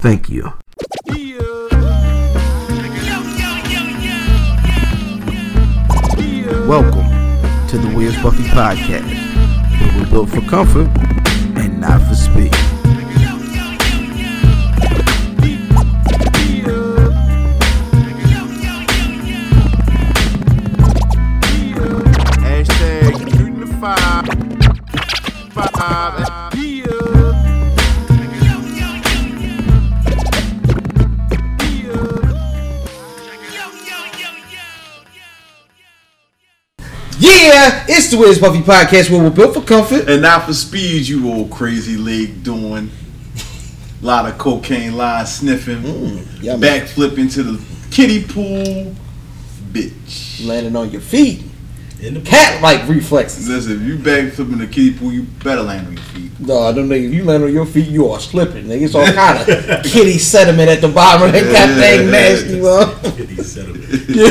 Thank you. Welcome to the We Are Buffy Podcast, where we're built for comfort and not for speed. Yeah, it's the Wiz Buffy Podcast, where we're built for comfort and not for speed. You old crazy leg doing a lot of cocaine, line sniffing, backflip into the kiddie pool, bitch. Landing on your feet. Cat-like reflexes. Listen, if you backflip in the kiddie pool, you better land on your feet. No, I don't think if you land on your feet, you are slipping. Nigga, it's all kind of kitty sediment at the bottom of that goddamn nasty one. Kitty sediment. They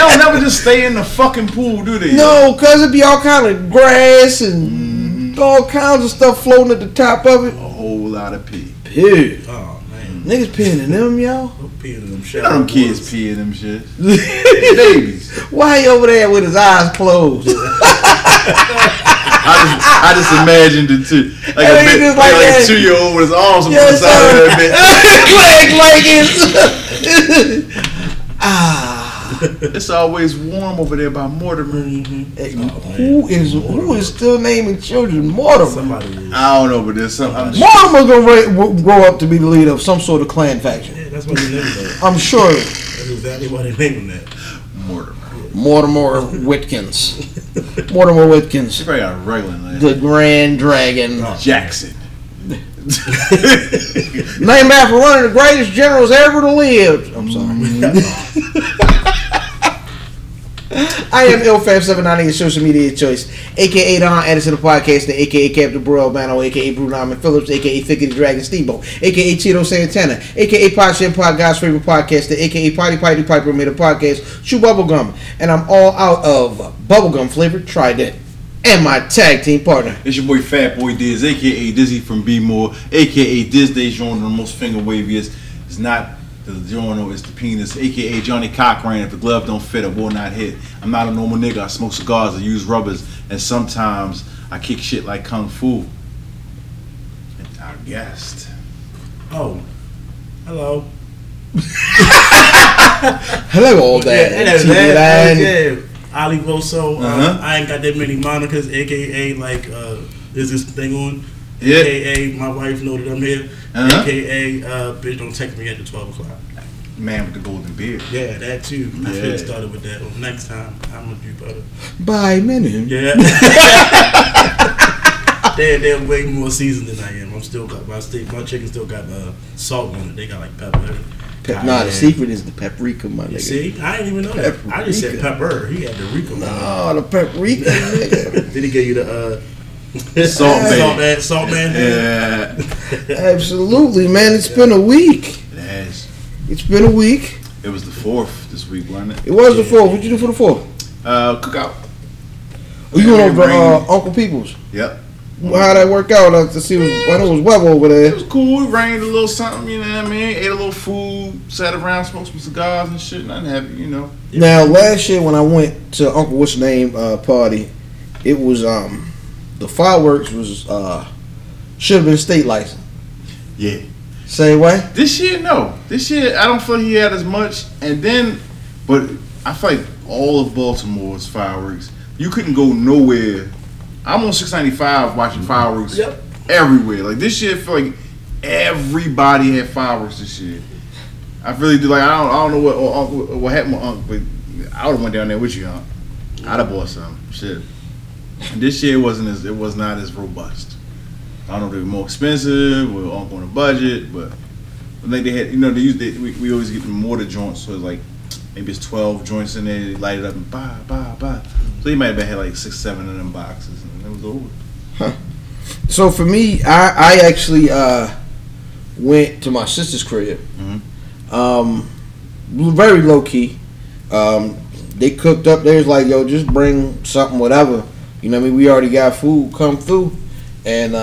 don't never just stay in the fucking pool, do they? No, cause it be all kind of grass and all kinds of stuff floating at the top of it. A whole lot of pee. Pee. Oh man, niggas peeing in them, y'all. Them kids pee in them shit. Babies. Why he over there with his eyes closed? I just imagined it too. Like and a bit, like 2 year old with his arms on the side of that bitch. It's always warm over there by Mortimer. Who is still naming children Mortimer? Somebody is. I don't know, but there's something. Mortimer's gonna grow up to be the leader of some sort of clan faction. Yeah, that's what they name him. I'm sure. That's exactly why they name him that. Mortimer Whitkins. She probably got a regular name. The Grand Dragon Jackson. Named after one of the greatest generals ever to live. I'm sorry. I am IlFab798, social media choice, a.k.a. Don Anderson Podcast, a.k.a. Captain Burrell Bano, a.k.a. Bruno Norman Phillips, a.k.a. Thickety Dragon Steamboat, a.k.a. Cheeto Santana, a.k.a. Podshin Pod, God's favorite podcast, a.k.a. Potty Potty Piper made a podcast, Chew Bubblegum, and I'm all out of bubblegum flavored Trident. And my tag team partner. It's your boy Fat Boy Diz, a.k.a. Dizzy from B-More, a.k.a. Disney genre, the most finger waviest. It's not... the journal is the penis, a.k.a. Johnny Cochran. If the glove don't fit, it will not hit. I'm not a normal nigga. I smoke cigars, I use rubbers, and sometimes I kick shit like Kung Fu. And our guest. Oh. Hello. Hello, all that. Hello, Ali Rosso. I ain't got that many monikers, a.k.a. like, is this thing on? Yeah. A.k.a. my wife know that I'm here. A.k.a. bitch don't text me after 12 o'clock. Man with the golden beard. Yeah, that too. Yeah. I should have started with that. Well, next time, I'm going to do better. By minute. Yeah. They're way more seasoned than I am. I'm still got my chicken still got salt on it. They got like pepper. The secret is the paprika, my nigga. You see? I didn't even know that. Paprika. I just said pepper. He had the rico. No, the paprika, nigga. Then he gave you the... Salt man. Yeah. Absolutely, man. It's been a week. It was the 4th this week, wasn't it? It was the 4th. What'd you do for the 4th? Cookout. Oh, you went over to Uncle People's? Yep. Well, how'd that work out? I know it was weather over there. It was cool. It rained a little something, you know what I mean? Ate a little food, sat around, smoked some cigars and shit. Nothing heavy, you know. Now, last year when I went to Uncle What's Name party, it was... the fireworks was should have been state license. Yeah. Same way? This year, no. This year, I don't feel he had as much. And then, but I feel like all of Baltimore's fireworks, you couldn't go nowhere. I'm on 695 watching fireworks everywhere. Like this year, I feel like everybody had fireworks this year. I really do. Like I don't know what happened with Unc, but I would have went down there with you, Unc. I'd have bought some shit. This year it was not as robust. I don't know if they were more expensive, we were all on a budget, but I think they had, you know, we always get the mortar joints, so it's like maybe it's 12 joints in there, they light it up and bah. So you might have had like 6, 7 of them boxes and it was over. Huh. So for me, I actually went to my sister's crib. Mm-hmm. Very low key. They cooked up, they was like, yo, just bring something, whatever. You know what I mean? We already got food come through and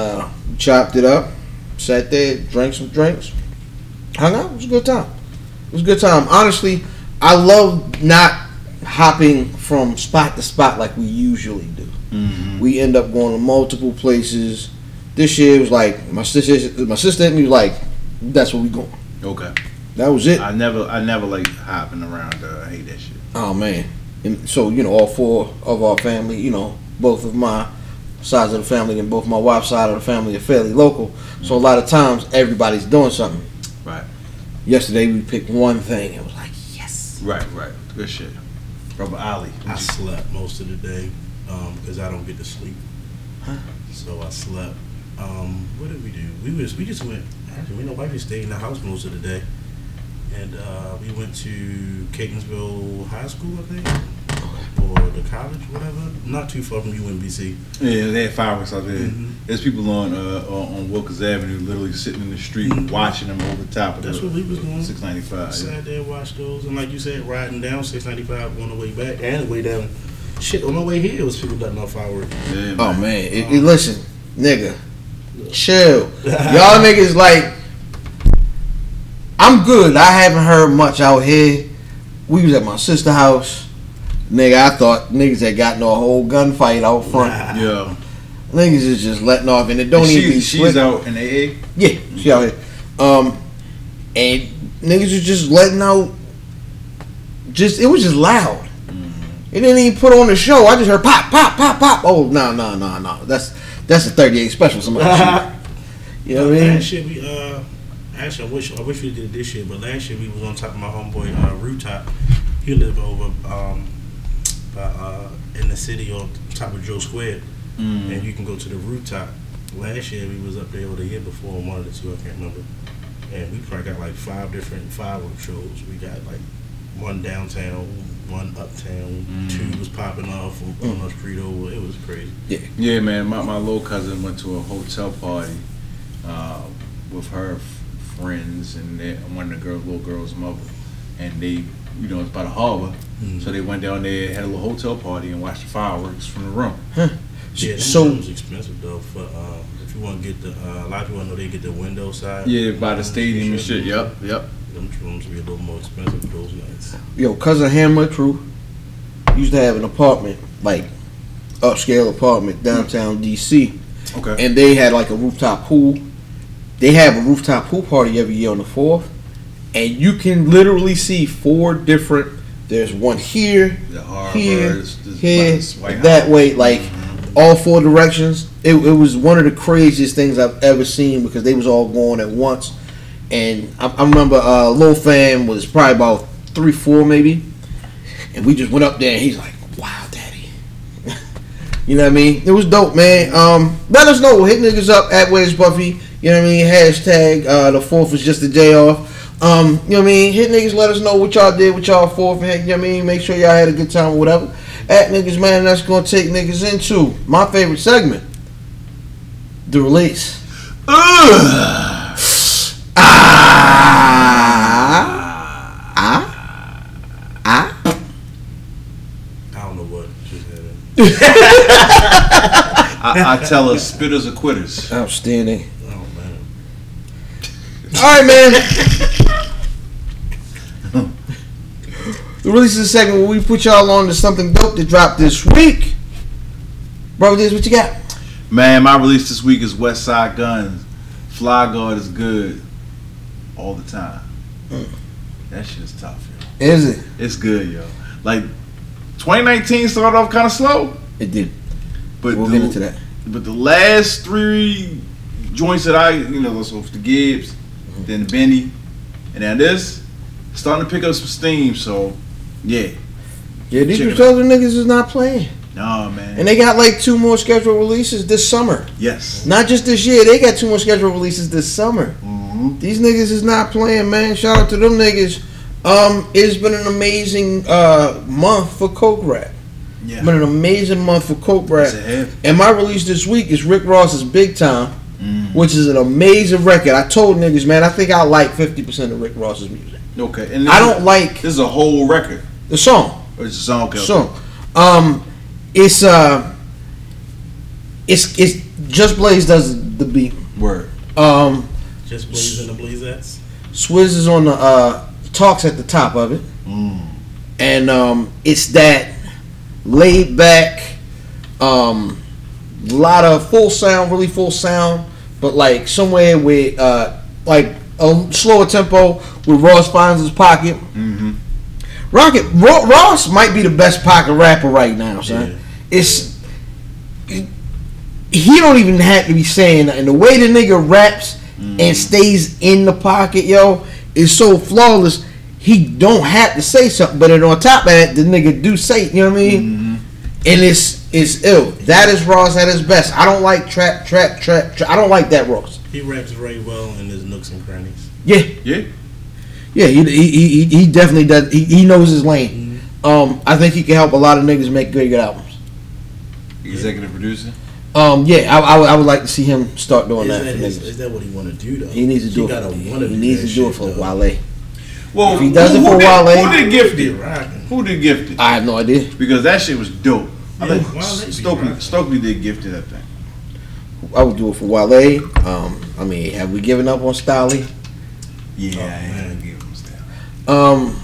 chopped it up, sat there, drank some drinks, Hung out. It was a good time. It was a good time. Honestly, I love not hopping from spot to spot like we usually do. Mm-hmm. We end up going to multiple places. This year it was like my sister hit me like, that's where we going. Okay. That was it. I never like hopping around. I hate that shit. Oh man. And so, you know, all four of our family, you know, both of my sides of the family and both my wife's side of the family are fairly local. Mm-hmm. So a lot of times everybody's doing something. Right. Yesterday we picked one thing and it was like, yes. Right. Good shit. Brother Ollie. I slept most of the day because I don't get to sleep. Huh? So I slept. What did we do? We just went. We know wifey stayed in the house most of the day. And we went to Catonsville High School, I think, or the college, whatever. Not too far from UMBC. Yeah, they had fireworks out there. Mm-hmm. There's people on Wilkins Avenue literally sitting in the street mm-hmm. watching them over the top of That's what we was doing. 695. Sat there and watched those. And like you said, riding down 695 on the way back and the way down. Shit, on the way here, it was people letting off fireworks. Yeah, man. Oh, man. Listen, nigga, chill. Y'all niggas like... I'm good. I haven't heard much out here. We was at my sister's house. Nigga, I thought niggas had gotten a whole gunfight out front. Yeah. Niggas is just letting off and it don't and even be split. She's out in the egg? Yeah, mm-hmm. She out here. And niggas was just letting out, it was just loud. Mm-hmm. It didn't even put on the show. I just heard pop, pop, pop, pop. Oh, no. That's a 38 special somebody shoot. You know what I mean? That shit be, Actually, I wish we did it this year, but last year we was on top of my homeboy Rooftop. He lived over in the city on top of Joe Square, and you can go to the Rooftop. Last year we was up there, or the year before, one of the two, I can't remember. And we probably got like 5 different firework shows. We got like one downtown, one uptown, 2 was popping off on the street over. It was crazy. Yeah, man. My little cousin went to a hotel party with her friends and one of the little girl's mother, and they, you know, it's by the harbor, so they went down there, had a little hotel party, and watched the fireworks from the room. Huh. Yeah, so it was expensive though. For if you want to get the, a lot of people know they get the window side. Yeah, by the stadium and shit. Yep. Them rooms be a little more expensive for those nights. Yo, cousin Hammer, true, used to have an apartment, like upscale apartment downtown DC. Okay. And they had like a rooftop pool. They have a rooftop pool party every year on the 4th, and you can literally see 4 different. There's one here, the harbor, here, that way, like all 4 directions. It was one of the craziest things I've ever seen because they was all going at once. And I remember Lil Fam was probably about 3, 4 maybe, and we just went up there, and he's like, "Wow, daddy," you know what I mean? It was dope, man. Let us know, hit niggas up at Where's Buffy. You know what I mean? Hashtag the 4th is just a day off. You know what I mean? Hit niggas, let us know what y'all did with y'all 4th. You know what I mean? Make sure y'all had a good time or whatever. At niggas, man, that's going to take niggas into my favorite segment. The release. I don't know what just happened. I tell her spitters or quitters. Outstanding. Oh man. Alright, man. The release of the segment where we put y'all on to something dope that dropped this week. Bro, this what you got? Man, my release this week is West Side Guns. Fly Guard is good all the time. That shit is tough, yo. Is it? It's good, yo. Like 2019 started off kinda slow. It did. But we'll get into that. But the last 3 joints that so the Gibbs, then the Benny, and now this, starting to pick up some steam, so yeah. Yeah, these other niggas is not playing. Nah, man. And they got like 2 more scheduled releases this summer. Yes. Not just this year, they got 2 more scheduled releases this summer. Mm-hmm. These niggas is not playing, man. Shout out to them niggas. It's been an amazing month for Coke Rap. Yeah. Been an amazing month for Coke Rap. And my release this week is Rick Ross's Big Time, which is an amazing record. I told niggas, man, I think I like 50% of Rick Ross's music. Okay. And I don't like... This is a whole record. The song. Or it's a song. Okay. Song. It's Just Blaze does the beat. Word. Just Blaze and the Blazettes? Swizz is on the Talks at the top of it. And it's that laid back, lot of full sound, really full sound, but like somewhere with like a slower tempo with Ross finds his pocket. Mm-hmm. Ross might be the best pocket rapper right now, son. Yeah. He don't even have to be saying nothing. The way the nigga raps and stays in the pocket, yo, is so flawless. He don't have to say something, but then on top of that, the nigga do say, you know what I mean? Mm-hmm. And it's ill. That is Ross at his best. I don't like trap. I don't like that Ross. He raps very well in his nooks and crannies. Yeah. He definitely does. He knows his lane. Mm-hmm. I think he can help a lot of niggas make good albums. Executive producer. I would like to see him start doing that. Is that what he want to do though? He needs to do it. He needs to do it for Wale. Well, if he does it for Wale, who did Gifted? Who did Gifted? I have no idea because that shit was dope. Yeah, I think Stokely did Gifted. I think I would do it for Wale. I mean, have we given up on Stolly? Yeah, I haven't given him Stolly.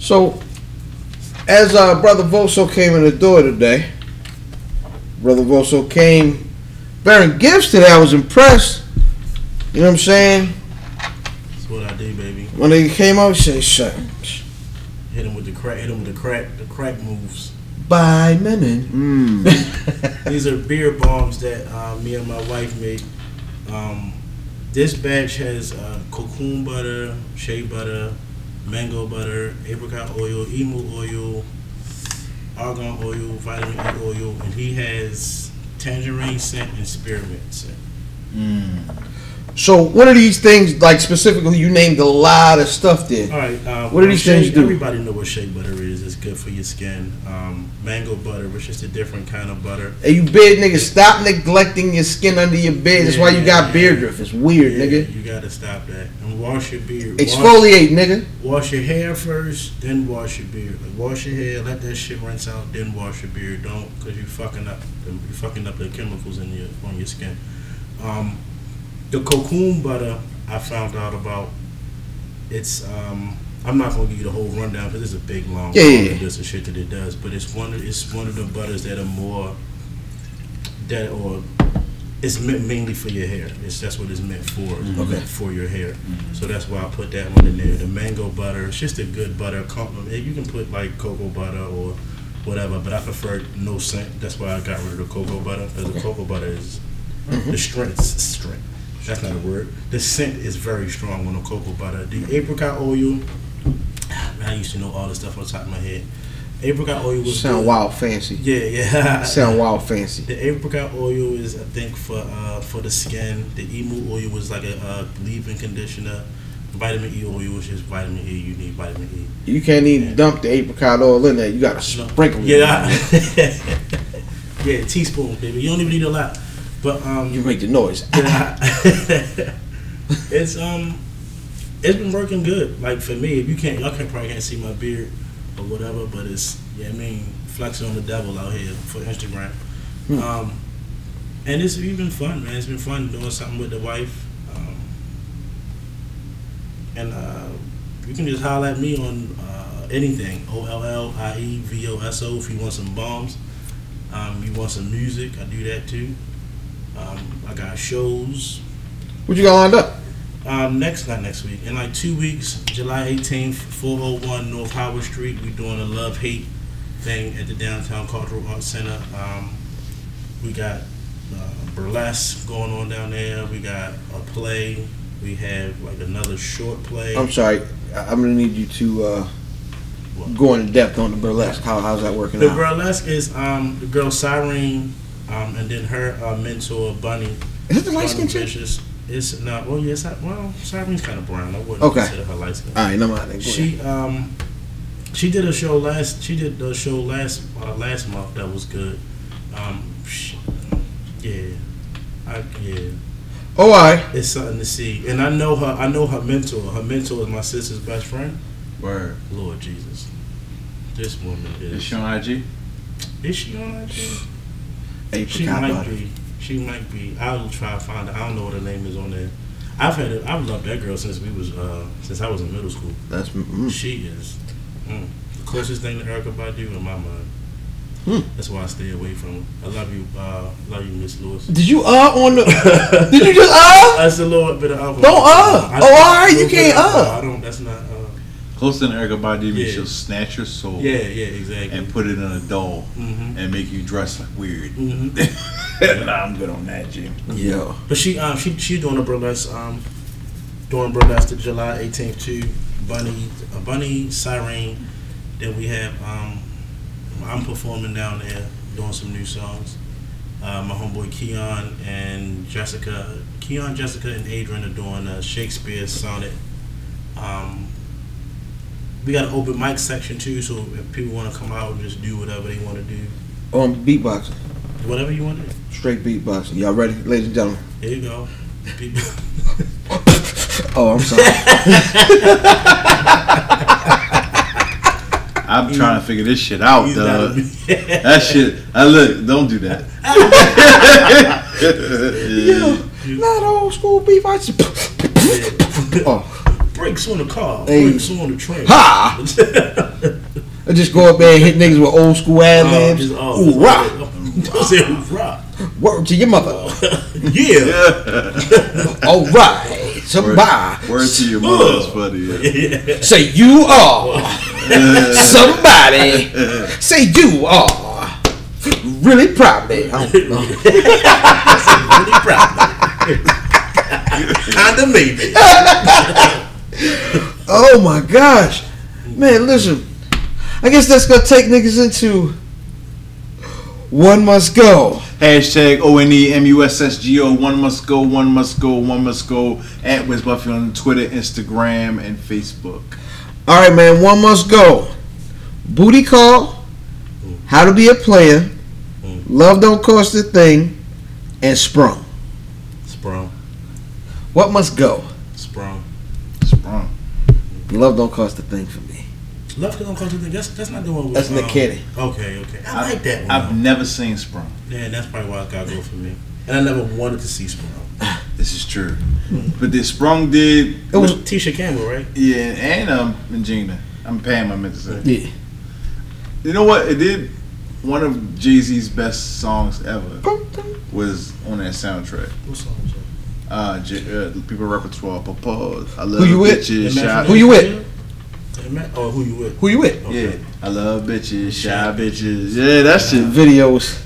So as Brother Voso came in the door today. Brother Voso came bearing gifts today. I was impressed. You know what I'm saying? That's what I did, baby. When they came out, said shut. Hit him with the crack moves. By Menon. These are beer bombs that me and my wife made. This batch has cocoon butter, shea butter, mango butter, apricot oil, emu oil, argan oil, vitamin E oil, and he has tangerine scent and spearmint scent. So what are these things, like specifically, you named a lot of stuff there. All right. What do these things do? Everybody know what shea butter is. It's good for your skin. Mango butter, which is a different kind of butter. Hey, you beard niggas, stop neglecting your skin under your beard. That's why you got beard drift. It's weird, nigga. You got to stop that. And wash your beard. Exfoliate, nigga. Wash your hair first, then wash your beard. Like, wash your hair, let that shit rinse out, then wash your beard. Don't, because you're fucking up the chemicals in your on your skin. The cocoon butter I found out about. It's I'm not gonna give you the whole rundown because it's a big long list of shit that it does. But it's one of the butters that are more it's meant mainly for your hair. That's what it's meant for. Mm-hmm. Okay. For your hair. Mm-hmm. So that's why I put that one in there. The mango butter. It's just a good butter compliment. You can put like cocoa butter or whatever, but I prefer no scent. That's why I got rid of the cocoa butter because the cocoa butter is the strength. That's not a word. The scent is very strong on the cocoa butter. The apricot oil, I used to know all this stuff on top of my head. Apricot oil was wild fancy. Yeah. Sound wild fancy. The apricot oil is, I think, for the skin. The emu oil was like a leave-in conditioner. Vitamin E oil was just vitamin E. You need vitamin E. You can't even dump the apricot oil in there. You got to sprinkle it. Yeah, teaspoon, baby. You don't even need a lot. But you make the noise. It's been working good. Like for me, if you can't, y'all probably can't see my beard or whatever. But it's flexing on the devil out here for Instagram. And it's been fun, man. It's been fun doing something with the wife. And you can just holler at me on anything. OLLIEVOSO if you want some bombs. You want some music? I do that too. I got shows. What you got lined up? Not next week. In like 2 weeks, July 18th, 401 North Howard Street. We're doing a love-hate thing at the Downtown Cultural Arts Center. We got burlesque going on down there. We got a play. We have like another short play. I'm sorry. I'm going to need you to go into depth on the burlesque. How's that working out? The burlesque is the girl Cyrene. And then her mentor, Bunny. Is it the light skin chick? It's not. Well, yes. Cyrene's kind of brown. I wouldn't consider her light skin. All right, no mind. She did a show last. She did the show last month. That was good. Oh, all right. It's something to see, and I know her. I know her mentor. Her mentor is my sister's best friend. Word. Lord Jesus, this woman is. Is she on IG? Is she on IG? She might be. I will try to find her. I don't know what her name is on there. I've loved that girl since I was in middle school. She is the closest thing to Erykah Badu in my mind. That's why I stay away from her. I love you, Miss Lewis. Did you on the? Did you just That's a little bit of alcohol. Don't alright, you can't I don't. That's not Closer than Erykah Badu means she'll snatch your soul. Yeah, exactly. And put it in a doll and make you dress like weird. Nah, I'm good on that, Jim. Yeah, but she's doing a burlesque to July 18th too. Bunny, Siren. Then we have I'm performing down there doing some new songs. My homeboy Keon, Jessica, and Adrian are doing a Shakespeare sonnet. We got an open mic section too, so if people want to come out and just do whatever they want to do. Beatboxing. Whatever you want to do. Straight beatboxing. Y'all ready, ladies and gentlemen? Here you go. I'm sorry. I'm trying to figure this shit out, dog. That shit. Don't do that. Yeah, not old school beef. I just brakes on the car, brakes on the train. Ha! I just go up there and hit niggas with old school ad libs. Ooh, rock. I said, rock. Word to your mother. Yeah. All right. Somebody. Word to your mother is funny. Yeah. Say you are somebody. Say you are really proudly. I don't know. Really proudly. Kinda maybe. Oh my gosh, man! Listen, I guess that's gonna take niggas into One Must Go. Hashtag OneMustGo. One must go. One must go. One must go. At Wiz Buffy on Twitter, Instagram, and Facebook. All right, man. One Must Go. Booty Call. How to Be a Player. Love Don't Cost a Thing. And Sprung. Sprung. What Must Go? Sprung. Sprung. Love Don't Cost a Thing for me. Love Don't Cost a Thing. That's not the one. With, that's Nick Cannon. Okay. I like that one. I've never seen Sprung. Yeah, that's probably why it's gotta go for me. And I never wanted to see Sprung. This is true. But the Sprung did. It was Tisha Campbell, right? Yeah, and Gina. I'm Pam, I meant to say. Yeah. You know what? It did. One of Jay-Z's best songs ever was on that soundtrack. What song was that? People Repertoire. I love bitches. Who you with? Who you with? Who you with? Okay. Yeah. I love bitches. Shy bitches. Yeah, that shit. Videos.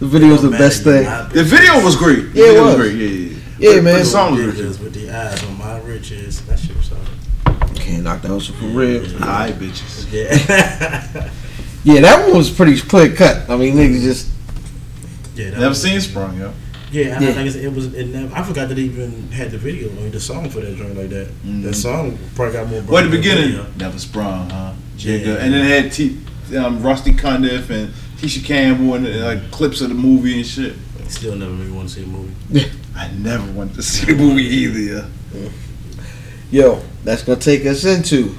The video's the best thing. The video was great. Yeah, it was great. Yeah. Yeah, man. The song was riches with the eyes on my riches. That shit was hard. Can't knock that also for real. Aye, bitches. Yeah. Yeah, that one was pretty clear cut. I mean, niggas just. Yeah. Never seen Sprung, yo. Yeah, I guess it was. I forgot that they even had the video, the song for that joint like that. Mm-hmm. That song probably got more. Well, at the beginning, never sprung, huh? Yeah. And then it had Rusty Cundiff and Tisha Campbell and like clips of the movie and shit. Still never really want to see the movie. I never wanted to see the movie either. Yeah. Yo, that's gonna take us into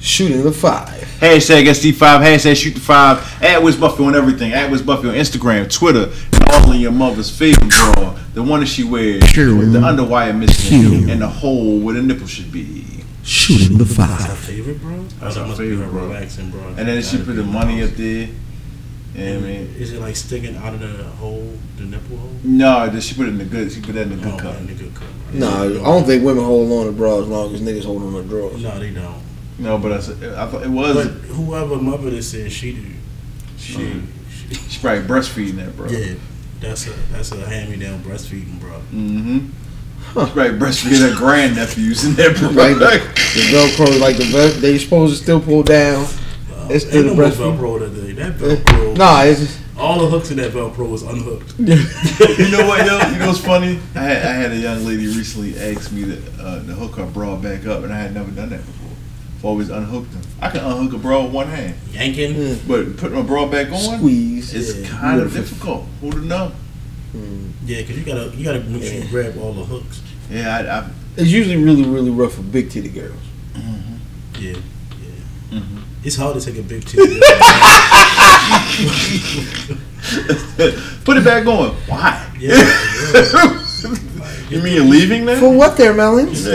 Shooting the Five. Hashtag SD5. Hashtag Shoot the Five. At Wiz Buffy on everything. At Wiz Buffy on Instagram, Twitter, and all in your mother's favorite bra. The one that she wears with the underwire missing and the hole where the nipple should be. Shooting the Five. That's her favorite bra. That's her favorite bra. Relaxing bra. And then she put the money up there. And I mean, is it like sticking out of the hole, the nipple hole? No, she put it in the good. She put that in the good cup. Right? No, I don't think women hold on to bras as long as niggas hold on to drawers. No, they don't. No, but I thought it was. But whoever mother that said she do, she's probably breastfeeding that bro. Yeah, that's a hand-me-down breastfeeding bro. Mm-hmm. Huh. She's probably breastfeeding her grandnephews in that bro. Right, the Velcro, like they supposed to still pull down. It's still the Velcro today. That Velcro. Nah, it's just, all the hooks in that Velcro was unhooked. You know what, yo? You know what's funny? I had a young lady recently ask me to hook her bra back up, and I had never done that before. Always unhooked them. I can unhook a bra with one hand, yanking, but putting my bra back on, squeeze. It's kind of difficult. Who'd have known? Yeah, because you gotta make sure you grab all the hooks. Yeah, it's usually really, really rough for big titty girls. Mm-hmm. Yeah. Mm-hmm. It's hard to take a big titty girl. Put it back on. Why? Yeah. You mean you're leaving then? For what there, Melons? For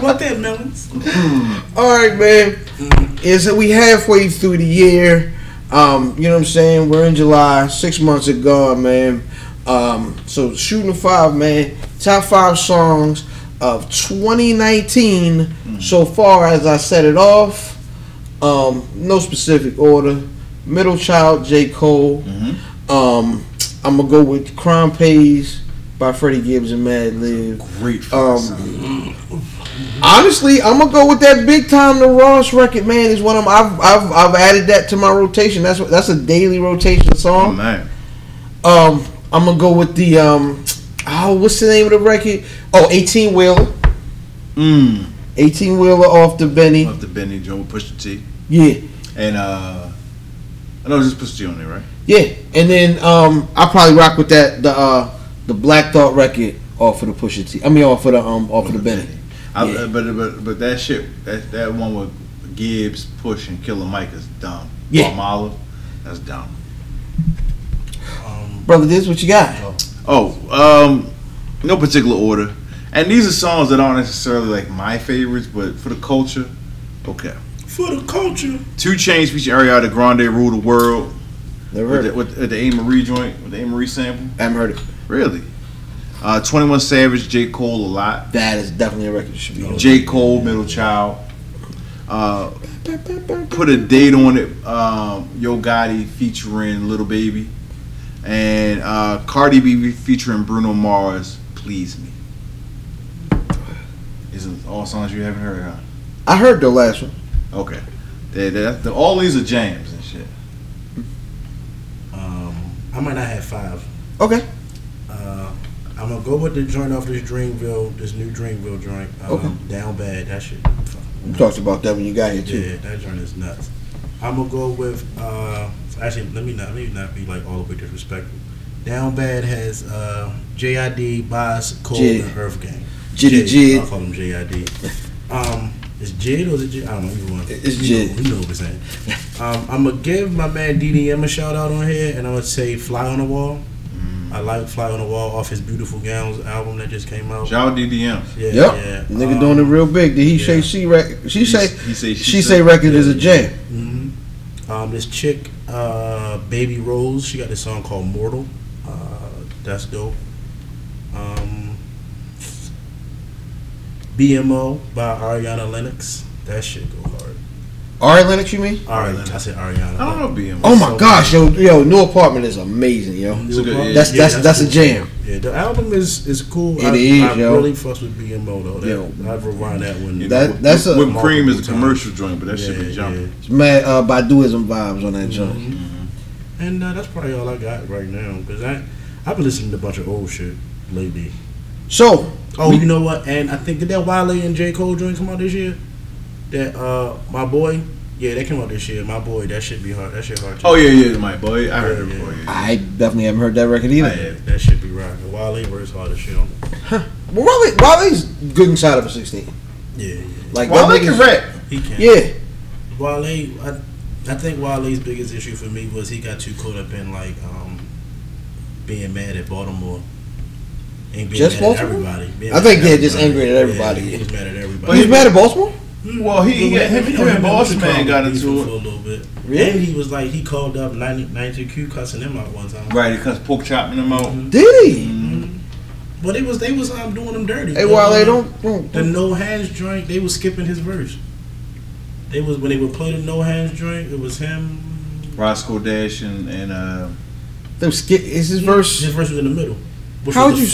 what there, Melons? All right, man. Yeah, so we halfway through the year. You know what I'm saying? We're in July. 6 months are gone, man. So shooting five, man. Top five songs of 2019 so far as I set it off. No specific order. Middle Child, J. Cole. I'm going to go with Crime Pays by Freddie Gibbs and Mad Lib. Great. Honestly, I'm going to go with that Big Time the Ross record, man. Is one of them. I've added that to my rotation. That's a daily rotation song. Oh, man. I'm going to go with the what's the name of the record? Oh, 18 Wheeler. 18 Wheeler off the Benny. Off the Benny joint with Pusha T. Yeah. And I know it's just Pusha T on there, right? Yeah. And then I probably rock with that the Black Thought record off of the Pusha T. I mean off of the Benny. Yeah. But that shit, that one with Gibbs, Push, and Killer Mike is dumb. Yeah. Mala, that's dumb. Brother, this what you got? No particular order. And these are songs that aren't necessarily like my favorites, but for the culture, okay. For the culture. 2 Chainz featuring Ariana Grande, Rule the World. Never heard it. With the A. Marie joint, with the A. Marie sample. I haven't heard it. Really? 21 Savage, J. Cole, a lot. That is definitely a record that should be on. J. Cole, Middle Child. Put a Date on it. Yo Gotti featuring Little Baby. And Cardi B featuring Bruno Mars, Please Me. These are all songs you haven't heard, huh? I heard the last one. Okay. All these are jams and shit. I might not have 5. Okay. I'm going to go with the joint off this new Dreamville joint. Okay. Down Bad, that shit. We talked about that when you got here, too. Yeah, that joint is nuts. I'm going to go with... actually, let me not be like all the way disrespectful. Down Bad has JID, Boz, Cole, and Earth Gang. JID. I call him JID. Is JID or is it JID? I don't know. Either one. It's JID. You know what I'm saying. I'm going to give my man DDM a shout out on here, and I'm going to say Fly on the Wall. I like Fly on the Wall off his Beautiful Gowns album that just came out. Shout out DDM. Yeah, yep. Yeah. Nigga doing it real big. Did he say she record? She say record is a jam. Mm-hmm. This chick, Baby Rose, she got this song called Mortal. That's dope. BMO by Ariana Lennox. That shit go hard. Ari Lennox, you mean? Ari Lennox. I said Ariana. I don't know BMO. Oh my gosh, yo, New Apartment is amazing, yo. That's a jam. Yeah, the album is cool. I really fuss with BMO though. I've rewind that one. That's a Whipped Cream is a commercial joint, but that shit be jumping. It's mad Baduism vibes on that joint. Mm-hmm. And that's probably all I got right now because I've been listening to a bunch of old shit lately. So, you know what? And I think that Wale and J. Cole joint come out this year. That My Boy, that came out this year. My Boy, that should be hard. That shit hard too. Oh yeah, My Boy. I heard it. Yeah. I definitely haven't heard that record either. That should be right. Wale versus hard as shit on it. Huh. Well, Wale's good inside of a 16. Yeah. Like Wale can rap. He can. Yeah. Wale, I think Wale's biggest issue for me was he got too caught up in like being mad at Baltimore. And being just mad at everybody. Just angry at everybody. Yeah, he was mad at everybody. But he was mad at Baltimore? Well, him and Boss Man got into it for a little bit. Really? And he was like, he called up 92Q cussing him out one time. Right, he cussed Pork Chopping him out. Mm-hmm. Did he? Mm-hmm. But they was doing him dirty. Hey, while they don't the no hands joint, they was skipping his verse. They was when they would play the no hands joint, it was him, Roscoe Dash, and they was skip. Is his verse? His verse was in the middle. How'd you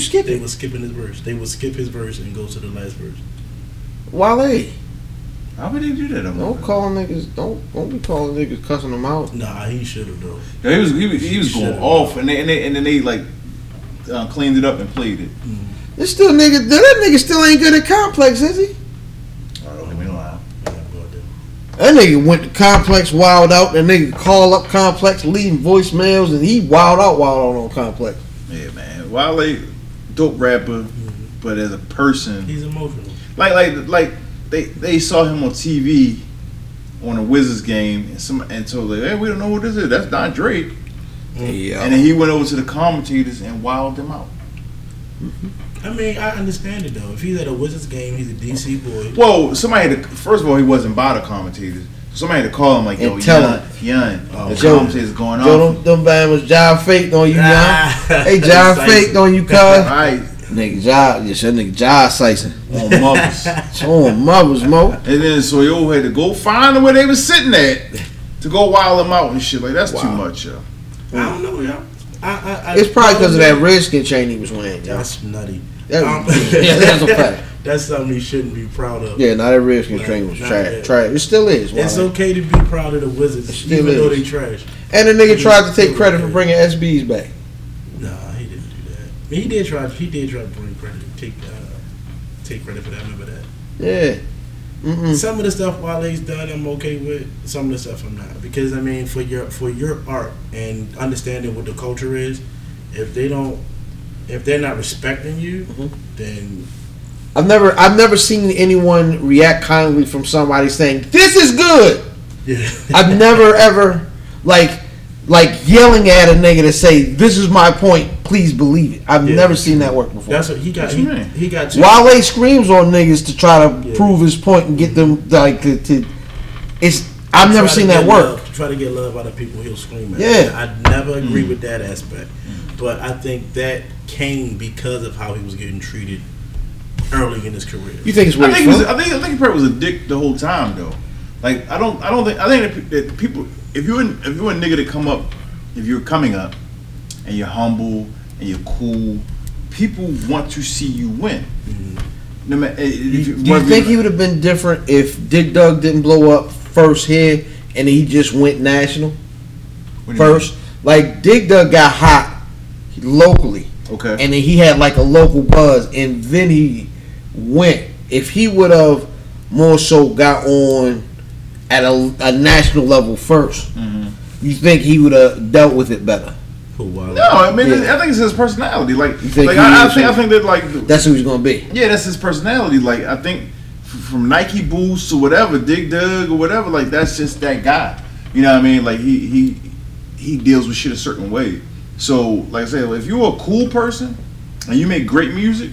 skip it? They was skipping his verse. They would skip his verse and go to the last verse. Wale, how would they do that? Don't be calling niggas, cussing them out. Nah, he should have though. Yeah, he was going off, and then they like cleaned it up and played it. Mm-hmm. It's still nigga. That nigga still ain't good at Complex, is he? I don't even lie. That nigga went to Complex, wild out, and nigga call up Complex, leaving voicemails, and he wild out on Complex. Yeah, man, Wale, dope rapper, but as a person, he's emotional. Like they saw him on TV on a Wizards game and told them, hey, we don't know what this is. That's Don Drake. Yeah. And then he went over to the commentators and wilded them out. Mm-hmm. I mean, I understand it though. If he's at a Wizards game, he's a DC boy. Well, somebody had to, first of all, he wasn't by the commentators. Somebody had to call him like, yo, Yon, the commentators going on. Yo, them band was job faked on you, Yon. Hey, job faked on you, cuz. Right. Nigga, job, yes, that nigga job slicing. On mothers. On mothers, Mo. And then so yo had to go find them where they was sitting at to go wild them out and shit. Like, that's too much, yo. I don't know, yo. It's probably because of that redskin chain he was wearing. That's nutty. That's a fact. That's something he shouldn't be proud of. Yeah, now that redskin chain was trash. It still is. Wale. It's okay to be proud of the Wizards, even though they trash. And the nigga tried to take credit for bringing SBs back. Nah, he didn't do that. He did try. He did try to bring credit, take credit for that. I remember that. Yeah. Mm-mm. Some of the stuff Wale's done, I'm okay with. Some of the stuff I'm not, because I mean, for your art and understanding what the culture is, if they're not respecting you, mm-hmm. then I've never seen anyone react kindly from somebody saying this is good. Yeah. I've never ever like yelling at a nigga to say this is my point. Please believe it. I've never seen that work before. That's what he got. He got. Wale screams on niggas to try to prove his point and get them like to. It's. I've never seen that work. Try to get love out of people. He'll scream at. Yeah. I never agree with that aspect, but I think that came because of how he was getting treated early in his career. You think it's weird? I think he probably was a dick the whole time though. Like I think that people. If you're a nigga that come up, if you're coming up. And you're humble and you're cool. People want to see you win. Mm-hmm. No matter. Do you think he would have been different if Dig Dug didn't blow up first here and he just went national first? Like Dig Dug got hot locally, okay, and then he had like a local buzz, and then he went. If he would have more so got on at a national level first, mm-hmm. you think he would have dealt with it better? No, I mean, I think it's his personality. I think that like that's who he's gonna be. Yeah, that's his personality. Like I think from Nike Boost to whatever, Dig Dug or whatever, like that's just that guy. You know what I mean? Like he deals with shit a certain way. So like I said, if you're a cool person and you make great music,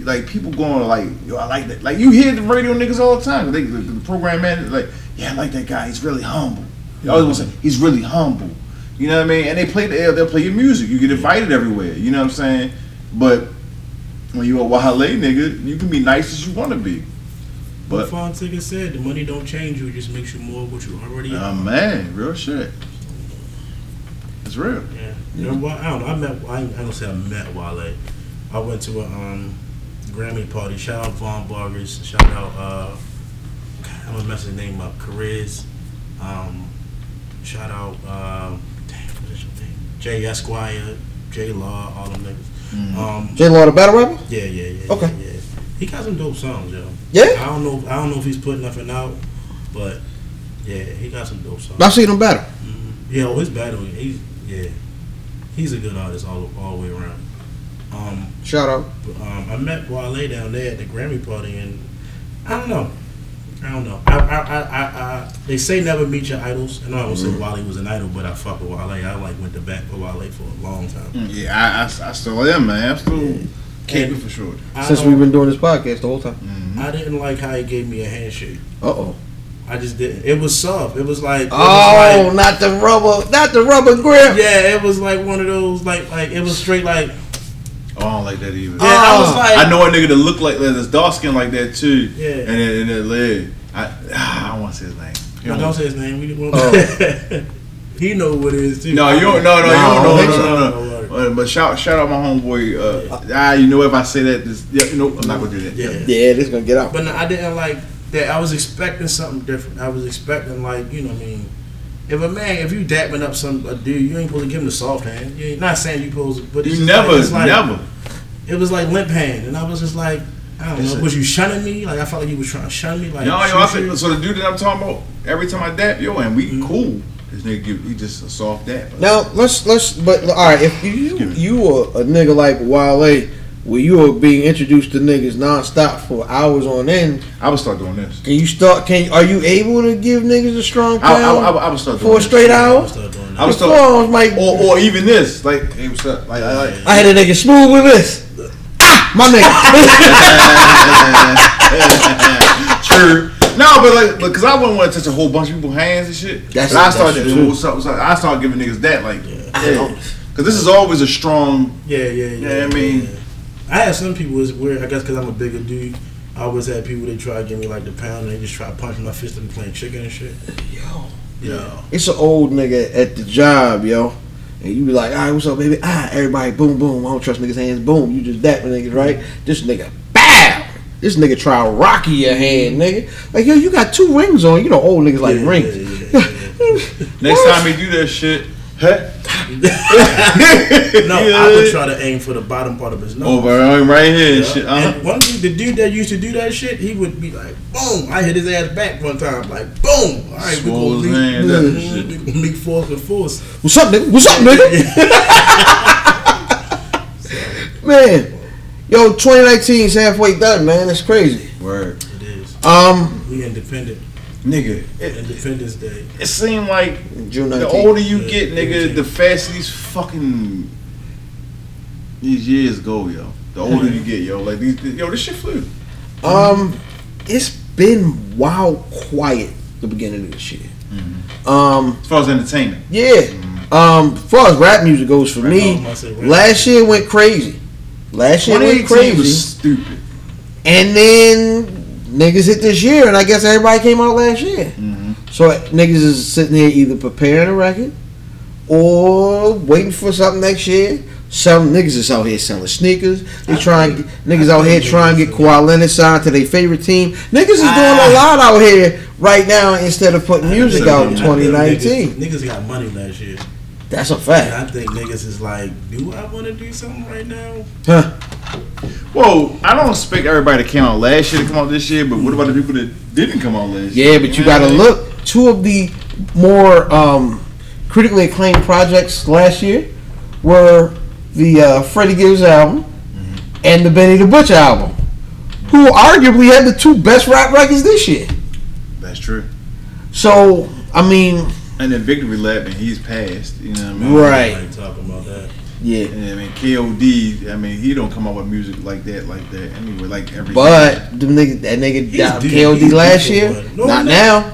like people going like, yo, I like that. Like you hear the radio niggas all the time. The program manager like, yeah, I like that guy. He's really humble. They always want to say he's really humble. You know what I mean? And they'll play your music. You get invited everywhere. You know what I'm saying? But when you're a Wale nigga, you can be nice as you want to be. But Fonseca said, the money don't change you. It just makes you more of what you already are. Man, real shit. It's real. Yeah. You know, I don't know. I met Wale. I went to a Grammy party. Shout out Von Bargers. Shout out, I'm going to mess his name up, Kariz. Shout out, Jay Esquire, J Law, all them niggas. Mm-hmm. J Law, the battle rapper? Yeah. Okay. Yeah. He got some dope songs, yo. Yeah. I don't know if he's putting nothing out, but yeah, he got some dope songs. I seen him battle. Mm-hmm. Yeah, his battle. He's a good artist all the way around. Shout out. I met Wale down there at the Grammy party, and I don't know. They say never meet your idols. And I don't say Wale was an idol, but I fuck with Wale. I like went to bat for Wale for a long time. Yeah, I still am, man. I still can't do for sure. Since we've been doing this podcast the whole time. Mm-hmm. I didn't like how he gave me a handshake. Uh-oh. I just didn't. It was soft. It was like not the rubber grip. Yeah, it was like one of those like it was straight like. Oh, I don't like that either. Yeah, I was like, I know a nigga that look like that, that's dark skin like that too. Yeah, and that leg. I don't want to say his name. Don't say his name. We won't. He know what it is too. No, you don't know. But shout out my homeboy. You know if I say that, I'm not gonna do that. Yeah, this gonna get out. But no, I didn't like that. I was expecting something different. I was expecting like you know what I mean. If you dapping up a dude, you ain't supposed to give him the soft hand. You're not saying you supposed to, but it's never. It was like limp hand, and I was just like, I don't know. Was you shunning me? Like I felt like you was trying to shun me. Like so the dude that I'm talking about, every time I dap, and we cool. This nigga, he just a soft dap. Now let's all right. If you were a nigga like Wale, where you are being introduced to niggas nonstop for hours on end. I would start doing this. Can you start? Are you able to give niggas a strong pound? I would start doing for a straight hour. I would start like, or even this. Like, hey, what's up? Like I had a nigga smooth with this. My nigga. True. No, but like, because I wouldn't want to touch a whole bunch of people's hands and shit. That's I started giving niggas that, like, because this is always a strong. Yeah. I mean, I had some people. It's weird, I guess, because I'm a bigger dude. I always had people that try to give me like the pound, and they just try to punch my fist and playing chicken and shit. Yo, it's an old nigga at the job, yo. And you be like, all right, what's up, baby? Everybody, boom, boom. I don't trust niggas' hands. Boom, you just that niggas, right? This nigga, bam! This nigga try to Rocky your hand, nigga. Like, yo, you got two rings on. You know, old niggas like rings. Next time we do that shit, I would try to aim for the bottom part of his nose. Over right here and shit. And one dude, the dude that used to do that shit, he would be like, boom. I hit his ass back one time, like, boom. All right, we gonna make force with force. What's up, nigga? What's up, nigga? Man. Yo, 2019 is halfway done, man. That's crazy. Word. It is. We independent. Nigga. Independence Day. It seemed like June 19th. The older you get, nigga, the faster these years go, yo. The older you get, yo. Like, this shit flew. It's been wild quiet the beginning of this year. Mm-hmm. As far as entertainment. Yeah. Mm-hmm. As far as rap music goes, last year went crazy. Last year went crazy. Was stupid. And then niggas hit this year, and I guess everybody came out last year. Mm-hmm. So niggas is sitting here either preparing a record or waiting for something next year. Some niggas is out here selling sneakers. Niggas out here trying to get Kawhi Leonard signed to their favorite team. Niggas is doing a lot out here right now instead of putting music out in 2019. Niggas got money last year. That's a fact. And I think niggas is like, do I want to do something right now? Huh. Well, I don't expect everybody that came out last year to come out this year, but what about the people that didn't come out last year? Yeah, but you got to look. Two of the more critically acclaimed projects last year were the Freddie Gibbs album and the Benny the Butcher album, who arguably had the two best rap records this year. That's true. So, I mean... And then Victory Lap, and he's passed. You know what I mean? Right. I ain't talking about that. Yeah. And I mean, KOD. I mean, he don't come out with music like that. Anyway, like every. But that nigga died. KOD last year. No, not now.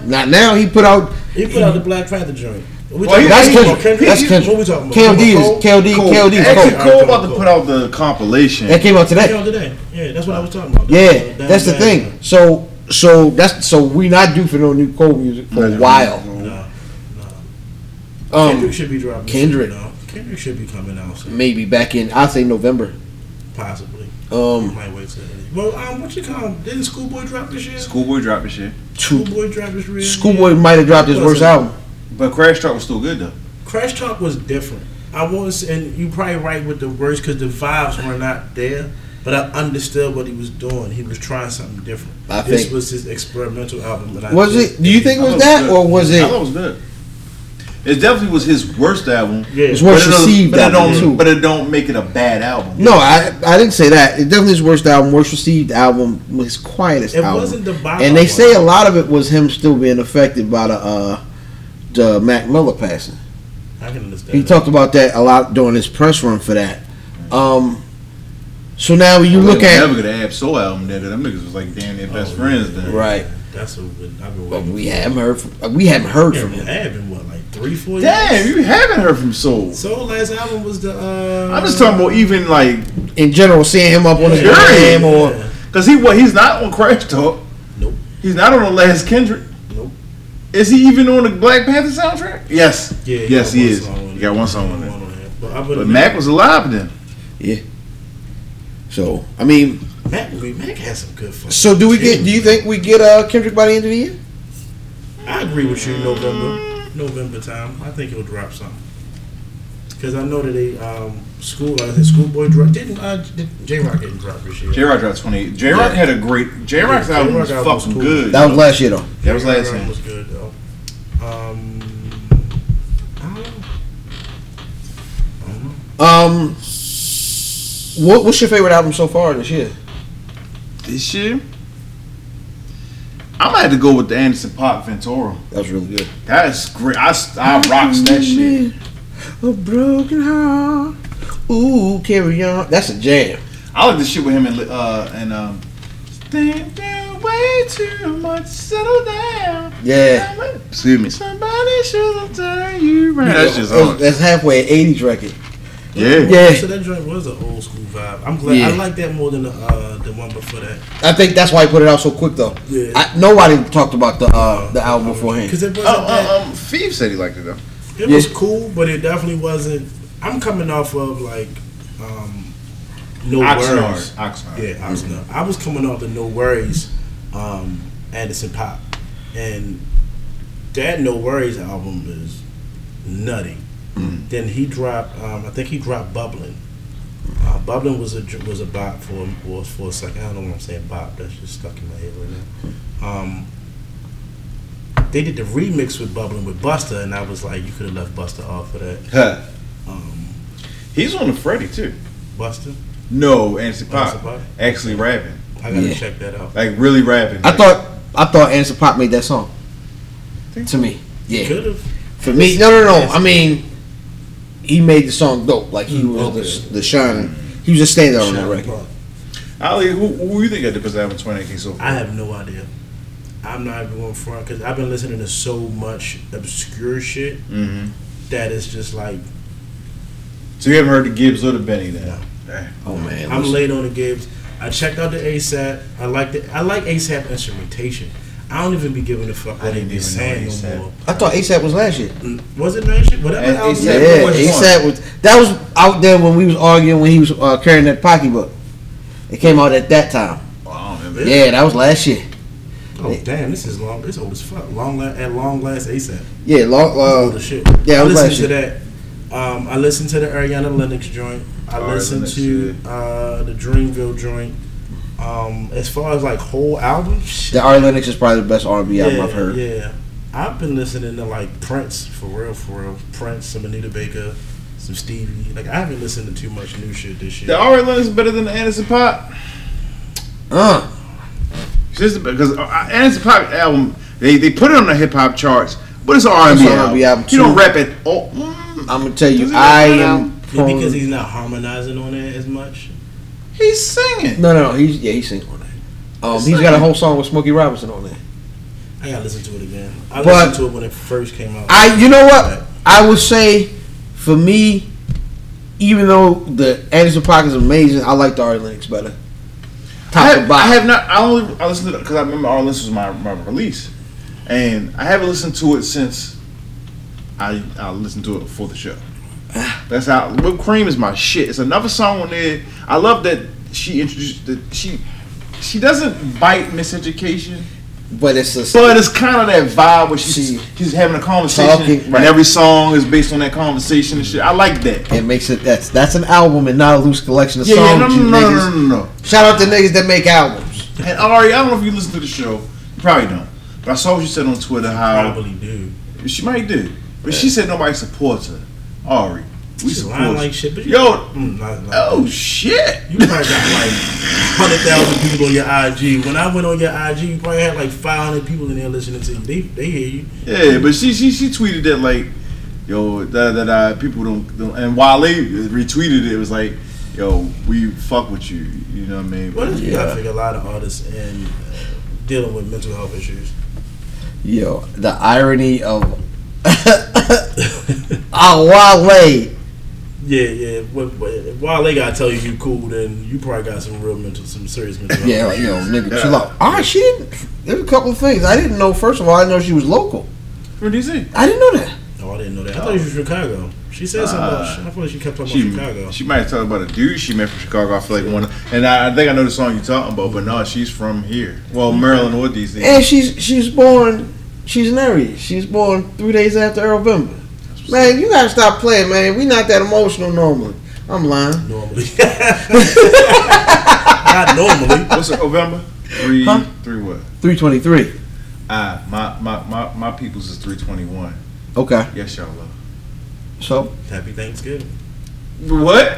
He put out the Black Panther joint. That's Kendrick. What we talking about? KOD. Actually, Cole about to put out the compilation that came out today. Yeah, that's what I was talking about. Yeah, that's the thing. So we not due for no new Cole music for a while. Kendrick should be dropping. Kendrick should be coming out soon. Maybe back in, I'd say November. Possibly. Might wait till then. Well, what you call him? Didn't Schoolboy drop this year? Schoolboy dropped this year. Schoolboy dropped this year. Schoolboy might have dropped his worst album. But Crash Talk was still good though. Crash Talk was different. And you're probably right with the words because the vibes were not there. But I understood what he was doing. He was trying something different. This was his experimental album. Was it? Do you think it was that, or was it? I thought it was good. It definitely was his worst album. Yeah, his worst received album too. But it don't make it a bad album. No, I didn't say that. It definitely his worst album, worst received album, his quietest album. It wasn't the bottom. And they say a lot of it was him still being affected by the Mac Miller passing. I can understand. He talked about that a lot during his press run for that. So now you look at never gonna have Soul album there. Them niggas was like damn their best friends then. Right. That's what I've been waiting. We haven't heard from him. It had been what, like 3-4 years? Damn, you haven't heard from Soul. Soul's last album was the. I'm just talking about even like in general, seeing him up on his gram or because he's not on Crash Talk. Nope. He's not on the last Kendrick. Nope. Is he even on the Black Panther soundtrack? Yes. Yeah. Yes, he is. He got one song on there. But Mac was alive then. Yeah. So I mean. Mac has some good fun. So do you think we get Kendrick by the end of the year? I agree with you. November time. I think he'll drop something. Because I know that they Schoolboy dropped. Did J-Rock didn't drop this year? J-Rock dropped 28. J-Rock had a great. J-Rock's album was fucking good. That was last year though. That was last year. Was good though. I don't know. What's your favorite album so far this year? This year? I might have to go with the Anderson .Paak Ventura. That's really good. That's great. I rocks that shit. A broken heart. Ooh, carry on. That's a jam. I like this shit with him and stand down way too much. Settle down. Yeah. Excuse me. Somebody should have turned you around. That's just hard. That's halfway an 80s record. Yeah. So that joint was an old school vibe. I'm glad. Yeah. I like that more than the one before that. I think that's why he put it out so quick though. Yeah. Nobody talked about the album beforehand. Because it wasn't Phoebe said he liked it though. It was cool, but it definitely wasn't. I'm coming off of like No Worries. Oxnard. Yeah, Oxnard. Mm-hmm. I was coming off the No Worries, Anderson .Paak, and that No Worries album is nutty. Mm-hmm. Then he dropped, I think he dropped Bubbling. Bubbling was a bop for a second. I don't know what I'm saying bop. That's just stuck in my head right now. They did the remix with Bubbling with Busta, and I was like, you could have left Busta off for that. Huh. He's on the Freddie too. Busta? No, Anderson .Paak. Actually rapping. I gotta check that out. Like really rapping. I thought Anderson .Paak made that song. To me, yeah. Could have. For me, no. I mean, he made the song dope. Like he was the shining. He was just standing on that record. Ali, who you think got the best album 2018 so far? I have no idea. I'm not even going front because I've been listening to so much obscure shit that it's just like. So you haven't heard the Gibbs or the Benny then? No. Oh man, I'm late on the Gibbs. I checked out the A$AP. I like A$AP instrumentation. I don't even be giving a fuck what they be saying no more. I thought A$AP was last year. Was it last year? Whatever album. A$AP was. That was out there when we was arguing when he was carrying that pocketbook. It came out at that time. Oh, I don't remember. Yeah, that was last year. Oh damn! This is long. This old as fuck. Long last A$AP. Yeah, long old shit. Yeah, I listened to that. I listened to the Ariana Lennox joint. I listened to the Dreamville joint. As far as like whole albums, the Ari Lennox is probably the best R&B album I've heard. Yeah, I've been listening to like Prince for real. Prince, some Anita Baker, some Stevie. Like I haven't listened to too much new shit this year. The Ari Lennox is better than the Anderson .Paak. Just because Anderson .Paak album, they put it on the hip hop charts, but it's an R&B album. You don't rap it. Oh, I'm gonna tell you, I am because he's not harmonizing on it as much. He's singing. No. He's singing on that. He's got a whole song with Smokey Robinson on that. I gotta listen to it again. I listened to it when it first came out. You know what? I would say, for me, even though the Anderson .Paak is amazing, I like the Ari Lennox better. I listened to it because I remember Ari Lennox was my release, and I haven't listened to it since. I listened to it before the show. That's how Whipped Cream is my shit. It's another song on there. I love that she introduced that she doesn't bite miseducation, but it's kind of that vibe where she's having a conversation talking, right. And every song is based on that conversation and shit. I like that. It makes it that's an album and not a loose collection of songs. No. Shout out to niggas that make albums. And Ari, I don't know if you listen to the show. You probably don't. But I saw what you said on Twitter. How probably do. She might do. But she said nobody supports her. Ari, we support like shit, but shit! You probably got like 100,000 people on your IG. When I went on your IG, you probably had like 500 people in there listening to you. They hear you. Yeah, but she tweeted that like, yo, people don't. And Wale retweeted it. It was like, yo, we fuck with you. You know what I mean? Well, yeah. I think a lot of artists and dealing with mental health issues. Yo, the irony of. Wale. Yeah. Wale gotta tell you cool, then you probably got some serious mental health. Yeah, like, yo, nigga, chill out. Alright, she didn't. There's a couple of things I didn't know. First of all, I didn't know she was local. From DC? I didn't know that. Oh, I didn't know that. I thought she was from Chicago. She said something else. I thought she kept talking about Chicago. She might have talked about a dude she met from Chicago. I feel like one. And I think I know the song you're talking about, but no, she's from here. Well, Maryland or DC. And she's born. She's an Aries. She's born 3 days after Earl Bimber. Man, you gotta stop playing, man. We not that emotional normally. I'm lying. Normally. Not normally. What's it, November? 3 what? 3/23. My people's is 3/21. Okay. Yes, y'all love. So? Happy Thanksgiving. What?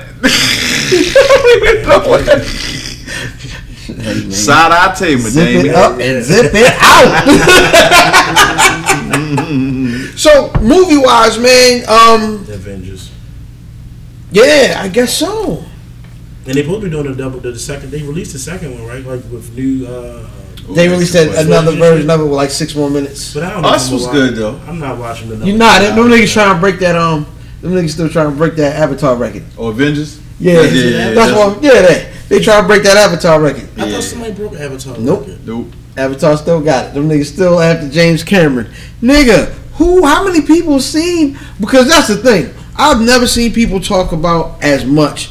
Side I tell you, zip it up and zip it out. So movie wise, man, The Avengers. Yeah, I guess so. And they both be doing a double. The second, they released the second one, right? Like with new. They released another version of it with like 6 more minutes. But I don't know. Us was good though. I'm not watching another. You're not. Them niggas trying to break that. Them niggas still trying to break that Avatar record. Or Avengers. Yeah. That's why. Yeah, they trying to break that Avatar record. Yeah. I thought somebody broke Avatar. Nope. Avatar still got it. Them niggas still after James Cameron. Nigga, who? How many people seen? Because that's the thing. I've never seen people talk about as much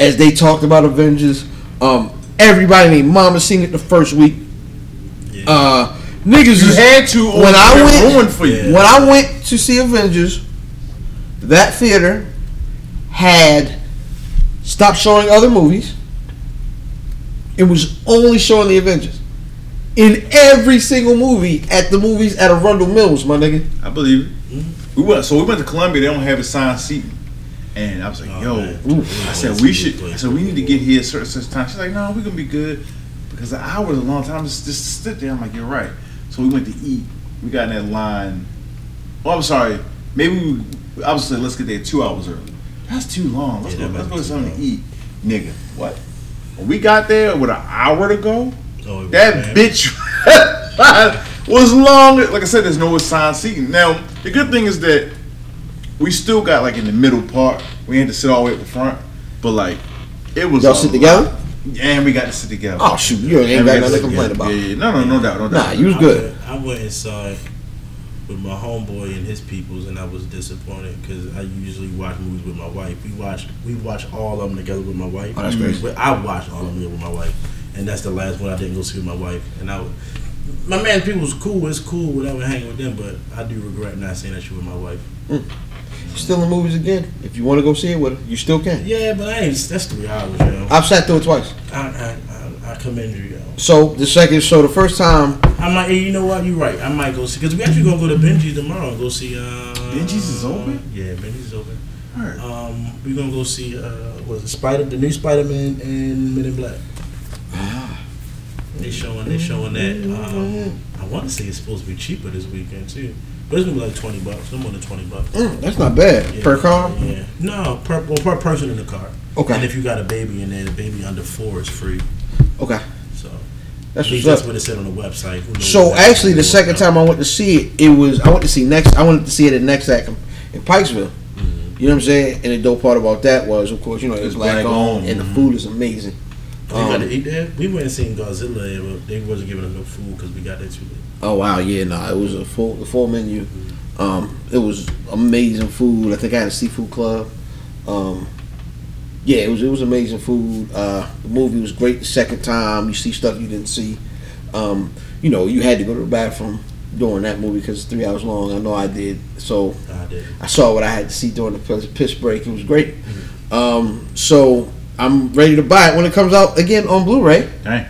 as they talked about Avengers. Everybody named Mama seen it the first week. Yeah. Niggas you had to. When I went, ruined for you. When I went to see Avengers, that theater had stopped showing other movies. It was only showing the Avengers in every single movie at the movies at Arundel Mills, my nigga. I believe it. Mm-hmm. We went to Columbia. They don't have assigned seating, and I was like, I said we need to get here a certain time. She's like, no, we're gonna be good because an hour is a long time. Just sit there. I'm like, you're right. So we went to eat. We got in that line. Oh, I'm sorry. Maybe we obviously let's get there 2 hours early. That's too long. Let's go to something to eat, nigga. What? When we got there with an hour to go, that bitch was long. Like I said, there's no assigned seating. Now, the good thing is that we still got like in the middle part. We had to sit all the way up the front, but like it was. Y'all sit together? And we got to sit together. Oh shoot, you ain't got nothing to complain about. Yeah. No doubt. Nah, you was good. I went inside with my homeboy and his peoples, and I was disappointed because I usually watch movies with my wife. We watch all of them together with my wife. Oh, that's crazy. But I watched all of them with my wife, and that's the last one I didn't go see with my wife. And my man's people was cool. It's cool without hanging with them, but I do regret not seeing that shit with my wife. Mm. Still in movies again. If you want to go see it with her, you still can. Yeah, but that's 3 hours, yo. I've sat through it twice. I commend you, yo. So the first time. I might. You know what? You're right. I might go see because we actually gonna go to Benji's tomorrow and go see. Benji's is open. Yeah, Benji's is open. All right. We're gonna go see. The new Spider-Man and Men in Black. They showing that. I want to say it's supposed to be cheaper this weekend too. But it's gonna be like $20. No more than $20. That's not bad. Yeah. Per car? Yeah. No, per person in the car. Okay. And if you got a baby in there, the baby under 4 is free. Okay. So that's what it said on the website. So actually, the second time I went to see it, I wanted to see it at Next Act in Pikesville. Mm-hmm. You know what I'm saying? And the dope part about that was, of course, you know, it's black owned, and the food is amazing. You got to eat there? We went and seen Godzilla, but they wasn't giving us no food because we got there too late. Oh wow, yeah, it was the full menu. It was amazing food. I think I had a seafood club. Yeah, it was amazing food. The movie was great the second time. You see stuff you didn't see. You know, you had to go to the bathroom during that movie because it's 3 hours long. I know I did. So I saw what I had to see during the piss break. It was great. Mm-hmm. So I'm ready to buy it when it comes out again on Blu-ray. Dang.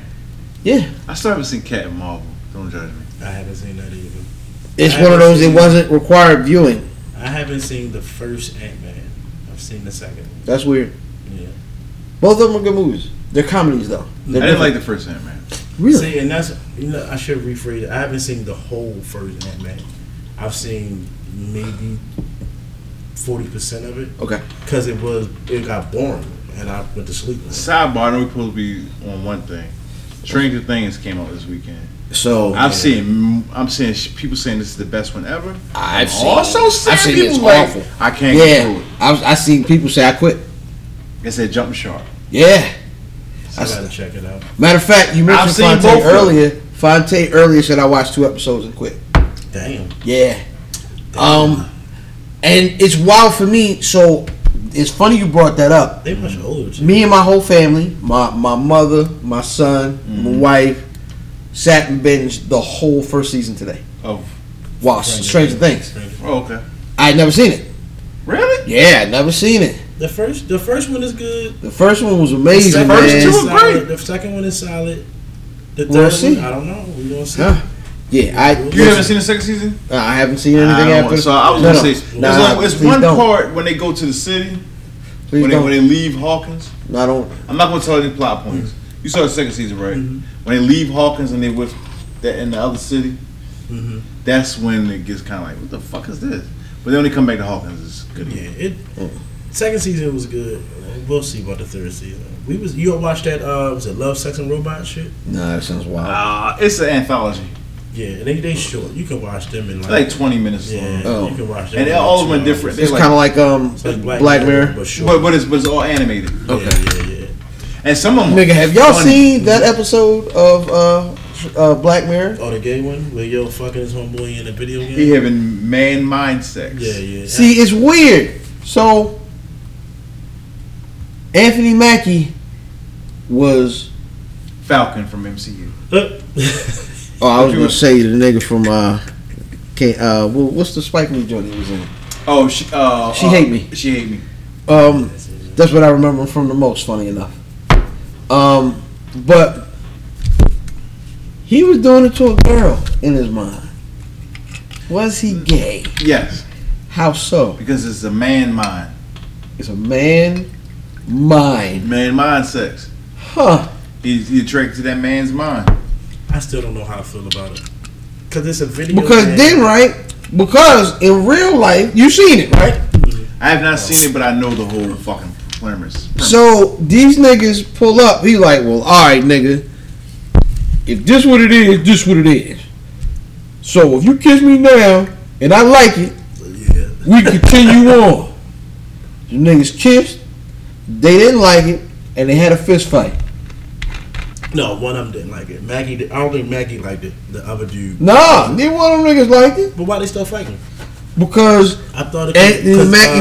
Yeah. I still haven't seen Captain Marvel. Don't judge me. I haven't seen that either. It's one of those it wasn't required viewing. I haven't seen the first Ant-Man. I've seen the second one. That's weird. Yeah. Both of them are good movies. They're comedies though. I didn't like the first Ant-Man. Really? See, and that's I should rephrase it. I haven't seen the whole first Ant-Man. I've seen maybe 40% of it. Okay. Because it got boring and I went to sleep. Sidebar, we're supposed to be on one thing. Stranger Things came out this weekend. So I'm seeing people saying this is the best one ever. I've seen people it's like, awful. I can't get through it. I've seen people say I quit. They said jump sharp. Yeah, so I gotta check it out. Matter of fact, you mentioned Fonte earlier. Fonte earlier said I watched 2 episodes and quit. Damn. Yeah. Damn. And it's wild for me. So it's funny you brought that up. They much older too. Me and my whole family, my mother, my son, my wife. Sat and binged the whole first season today. Oh. Wow, Stranger Things. Oh, okay. I had never seen it. Really? Yeah, I'd never seen it. The first one is good. The first one was amazing. The first two were great. The second one is solid. The third one, I don't know. We're gonna see. Huh? Yeah, you haven't seen the second season? I haven't seen anything after. So I was gonna say, it's one part when they go to the city. Please when, don't. When they leave Hawkins, no, I don't. I'm not going to tell you the plot points. Mm-hmm. You saw the second season, right? Mm-hmm. When they leave Hawkins and they with that in the other city, mm-hmm. that's when it gets kind of like, what the fuck is this? But then when they come back to Hawkins, it's good again. Yeah, second season was good. We'll see about the third season. You all watch that? Was it Love, Sex, and Robots shit? Nah, that sounds wild. It's an anthology. Yeah, they short. You can watch them in like 20 minutes. Yeah, long. You can watch them. And they all went different. It's kind of like Black Mirror, but short. But it's all animated. Okay. Yeah. And some of them. Nigga, have y'all seen that episode of Black Mirror? Oh, the gay one where yo fucking his homeboy in a video game. He having mind sex. Yeah. See, it's weird. So. Anthony Mackie was Falcon from MCU. Oh, I was gonna say the nigga from what's the Spike Lee joint he was in? Oh, she hate me. She hate me. That's what I remember from the most. Funny enough, but he was doing it to a girl in his mind. Was he gay? Yes. How so? Because it's a man mind. It's a man. Mind sex. Huh. He attracted to that man's mind. I still don't know how I feel about it. Because it's a video. Because man. Then, right? Because in real life, you've seen it, right? Mm-hmm. I have not seen it, but I know the whole fucking premise. So these niggas pull up. He's like, well, alright, nigga. If this what it is, this what it is. So if you kiss me now and I like it, we continue on. The niggas kissed. They didn't like it, and they had a fist fight. No, one of them didn't like it. Maggie, I don't think Maggie liked it. The other dude. Nah, neither one of them niggas liked it. But why they still fighting? Because I thought Maggie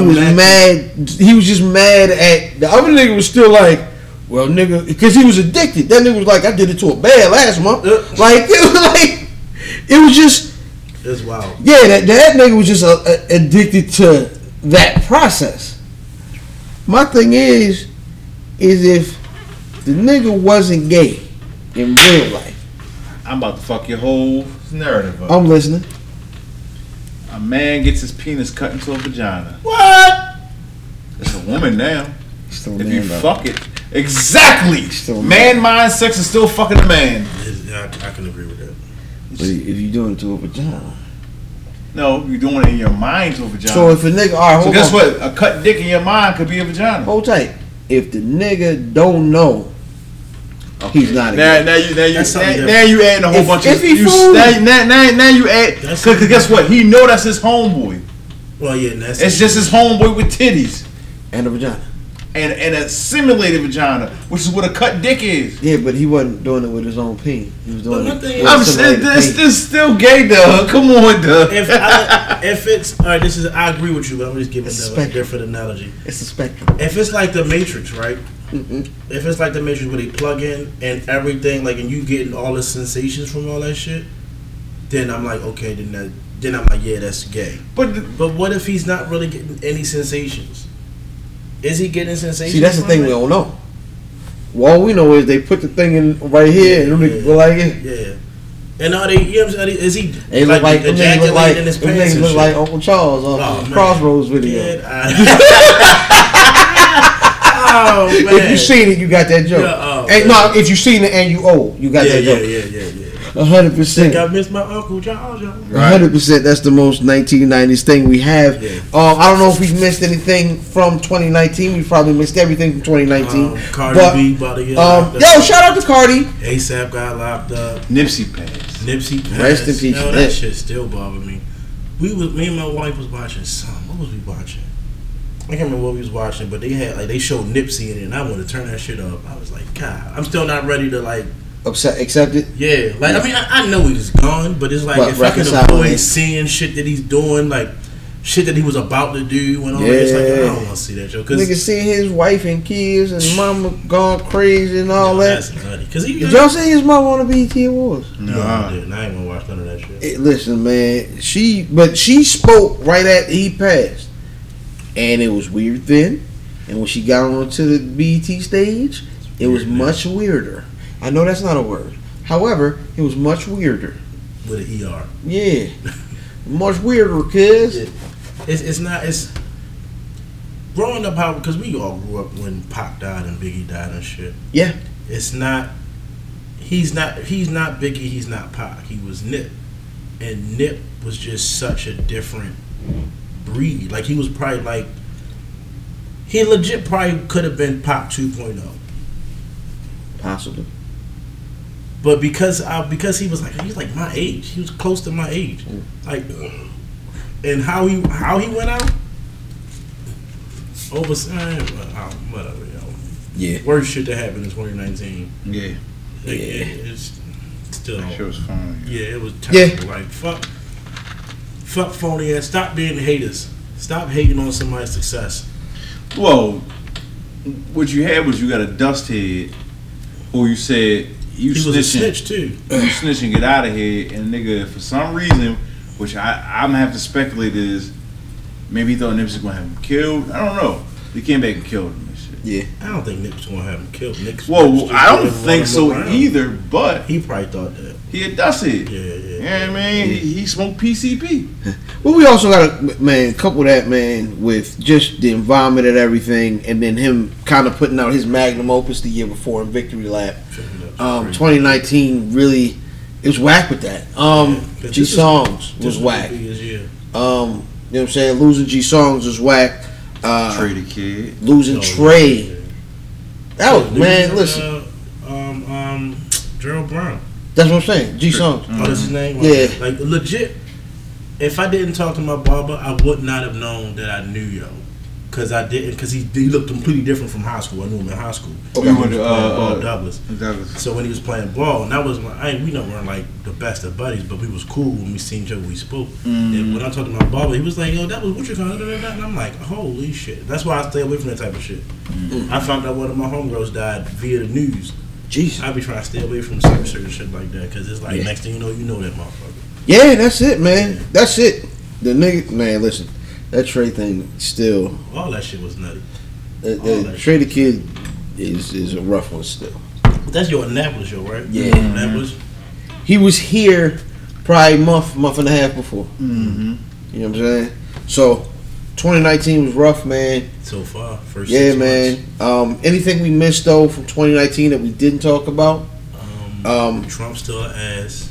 was mad. He was just mad at the other nigga. Was still like, well, nigga, because he was addicted. That nigga was like, I did it to a bad last month. It was just. It's wild. Yeah, that nigga was just addicted to that process. My thing is if the nigga wasn't gay in real life. I'm about to fuck your whole narrative up. I'm listening. A man gets his penis cut into a vagina. What? It's a woman now. Still if you though. Fuck it. Exactly. Still man, mind, sex is still fucking a man. I can agree with that. But if you do it to a vagina. No, you're doing it in your mind to a vagina. So if a nigga, all right, hold on. So guess what? A cut dick in your mind could be a vagina. Hold tight. If the nigga don't know, he's not a guy. Now you adding a whole bunch of... Now you add... Because guess what? He know that's his homeboy. Well, yeah, that's... It's just his homeboy with titties. And a vagina. And a simulated vagina, which is what a cut dick is. Yeah, but he wasn't doing it with his own pee. He was doing it with I'm saying this still gay, Doug. Come on, Doug. If it's all right, this is I agree with you, but I'm just giving a different analogy. It's a spectrum. If it's like the Matrix, right? Mm-mm. If it's like the Matrix where they plug in and everything, like, and you getting all the sensations from all that shit, then I'm like, okay, then I'm like, yeah, that's gay. But what if he's not really getting any sensations? Is he getting sensations? See, that's the thing we don't know. Well, all we know is they put the thing in right here and we're like it. Yeah. And are they, you know what I'm saying? Is he like ejaculating in his pants? Look like Uncle Charles on Crossroads video. Oh, man. If you seen it, you got that joke. If you seen it and you old, you got that joke. Yeah. 100%. I miss my Uncle Charles. 100%. That's the most 1990s thing we have. Yeah. I don't know if we missed anything from 2019. We probably missed everything from 2019. Cardi B about to get locked up. Yo, shout out to Cardi. A$AP got locked up. Nipsey passed. Rest in peace. Yo, that shit still bothered me. Me and my wife was watching something. What was we watching? I can't remember what we was watching, but they had they showed Nipsey in it, and I wanted to turn that shit up. I was like, God, I'm still not ready to accept it? Yeah. I mean, I know he's gone, but it's like, if I can avoid seeing shit that he's doing, like, shit that he was about to do and all that, it's like, I don't want to see that, yo. Nigga see his wife and kids and mama gone crazy and all that. Did y'all see his mama on the BET Awards? No, I didn't. I ain't gonna watch none of that shit. Listen, man, she spoke right after he passed. And it was weird then. And when she got onto the BET stage, it was much weirder. I know that's not a word. However, it was much weirder. With an ER. Yeah. Much weirder, cuz. It's not, it's... growing up, how, because we all grew up when Pac died and Biggie died and shit. Yeah. It's not, he's not Biggie, he's not Pac. He was Nip. And Nip was just such a different breed. Like, he was probably like, he legit probably could have been Pac 2.0. Possibly. But because he was like, he's like my age. He was close to my age. Mm. Like, and how he went out? Whatever, yo. Yeah. Worst shit that happened in 2019. Yeah. It's still. That shit was funny. Yeah, it was terrible. Yeah. Like, fuck phony ass. Stop being haters. Stop hating on somebody's success. Well, what you had was you got a dust head, or you said. He was a snitch too. You snitching, get out of here. And nigga, for some reason, which I'm gonna have to speculate is, maybe he thought Nipsey was gonna have him killed. I don't know. He came back and killed him and shit. Yeah, I don't think Nipsey gonna have him killed. Well, I don't think so either. But he probably thought that he had dusted. Yeah. You know what I mean? Yeah. He smoked PCP. Well, we also gotta couple that with just the environment and everything, and then him kind of putting out his magnum opus the year before in Victory Lap. 2019 really, it was whack with that. G Songs was whack. You know what I'm saying? Losing G Songs was whack. Trey the Kid. Losing Trey. Yeah. That was, listen. Gerald Brown. That's what I'm saying. G Songs. Mm-hmm. Oh, that's his name? Yeah. Like, legit, if I didn't talk to my barber, I would not have known that I knew yo. Because he looked completely different from high school. I knew him in high school. Okay. He went to Douglas. So when he was playing ball, and that was we never weren't like the best of buddies, but we was cool when we seen each other. We spoke. Mm. And when I talked to my barber, he was like, "Yo, that was what you calling it?" And I'm like, "Holy shit!" That's why I stay away from that type of shit. Mm. I found out one of my homegirls died via the news. Jeez. I be trying to stay away from certain shit like that because it's like next thing you know that motherfucker. Yeah, that's it, man. Yeah. That's it. The nigga, man, listen. That Trey thing still. All that shit was nutty. Trey the Kid is a rough one still. That's your Annapolis show, right? Yeah. Annapolis. He was here probably month and a half before. Mm-hmm. You know what I'm saying? So, 2019 was rough, man. So far, first 6 months. Anything we missed, though, from 2019 that we didn't talk about? Trump still an ass.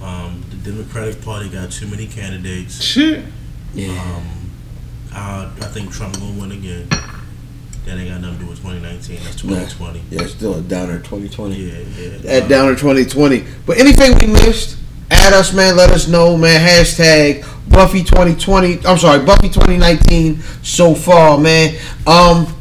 The Democratic Party got too many candidates. Shit. Yeah. I think Trump will win again. That ain't got nothing to do with 2019. That's 2020. Yeah, it's still a downer 2020. Yeah. At downer 2020. But anything we missed, add us, man. Let us know, man. Hashtag Buffy 2020. I'm sorry, Buffy 2019 so far, man. Shout out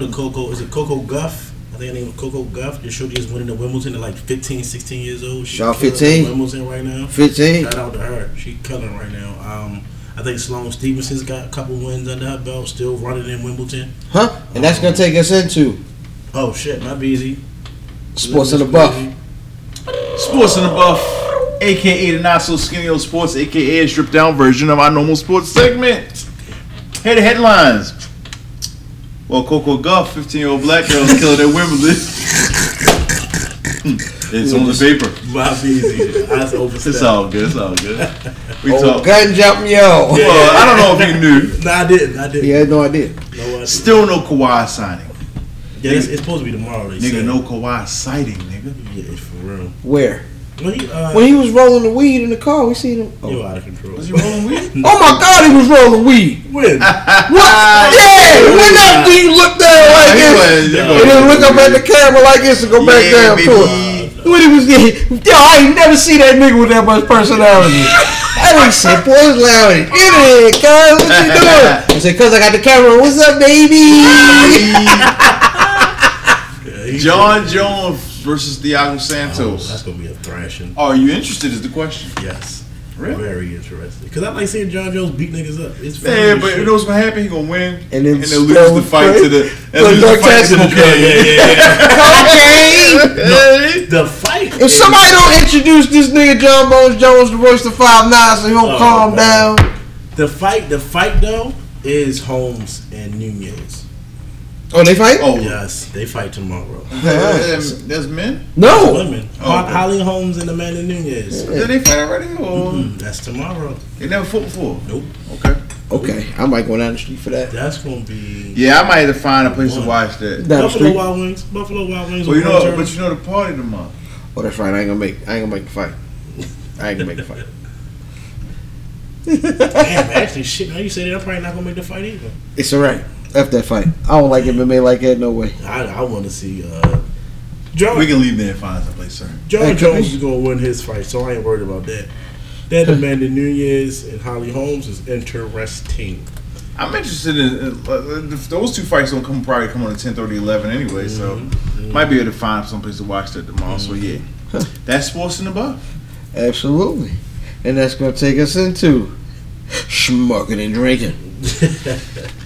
to Coco. Is it Coco Gauff? I think her name was Coco Gauff. The show just winning the Wimbledon at like 15, 16 years old. She's killing Wimbledon right now. 15. Shout out to her. She's killing right now. I think Sloane Stephenson's got a couple wins under her belt, still running in Wimbledon. Huh? And that's going to take us into... Oh, shit. Might be easy. Sports in the Buff. Sports in the Buff, a.k.a. the not-so-skinny old sports, a.k.a. a stripped-down version of our normal sports segment. Here are the headlines. Well, Coco Gauff, 15-year-old black girl, killed at Wimbledon. It's on the paper. Might be easy. It's all good. We talk. Gun jump, yo. Well, I don't know if you knew. No, I didn't. He had no idea. Still no Kawhi signing. Yeah, it's supposed to be tomorrow. They said. No Kawhi sighting, nigga. Yeah, for real. Where? When he was rolling the weed in the car, we seen him. You out of control. Was he rolling weed? Oh my God, he was rolling weed. When? What? Yeah! When after you look down like this, and then look up at the camera like this and go back down to it. When he was I ain't never seen that nigga with that much personality. That nigga said, "Boy, it's loud. Get it, cuz. What you doing?" I said, "Cuz, I got the camera. What's up, baby?" John Jones versus Thiago Santos. That's gonna be a thrashing. Are you interested? Is the question? Yes. Really? Very interested. Cause I like seeing John Jones beat niggas up. It's but you know what's gonna happen? He gonna win and then lose the fight to the cocaine. Cocaine. The fight. If somebody don't introduce this nigga John Bones Jones to Royce the 5'9" so he don't calm down. The fight though is Holmes and Nunez. Oh, they fight? Oh, yes, they fight tomorrow. That's men? No, that's women. Oh, okay. Holly Holmes and Amanda Nunez. Yeah. Did they fight already? Or? Mm-hmm. That's tomorrow. They never fought before. Nope. Okay. Okay, I might go down the street for that. That's gonna be. Yeah, I might have to find a place to watch that. Buffalo Wild Wings. Buffalo Wild Wings. Well, you know the party tomorrow. Oh, that's right. I ain't gonna make the fight. I ain't gonna make the fight. Damn, actually, shit. Now you say that, I'm probably not gonna make the fight either. It's alright. F that fight. I don't like MMA like that. No way. I want to see. John, we can leave there and find someplace, sir. John Jones is gonna win his fight, so I ain't worried about that. That Amanda Nunes and Holly Holmes is interesting. I'm interested in those two fights. Don't probably come on at 10:30, 11 anyway. So might be able to find someplace to watch that tomorrow. So yeah, that's sports and above. Absolutely, and that's gonna take us into smoking and drinking.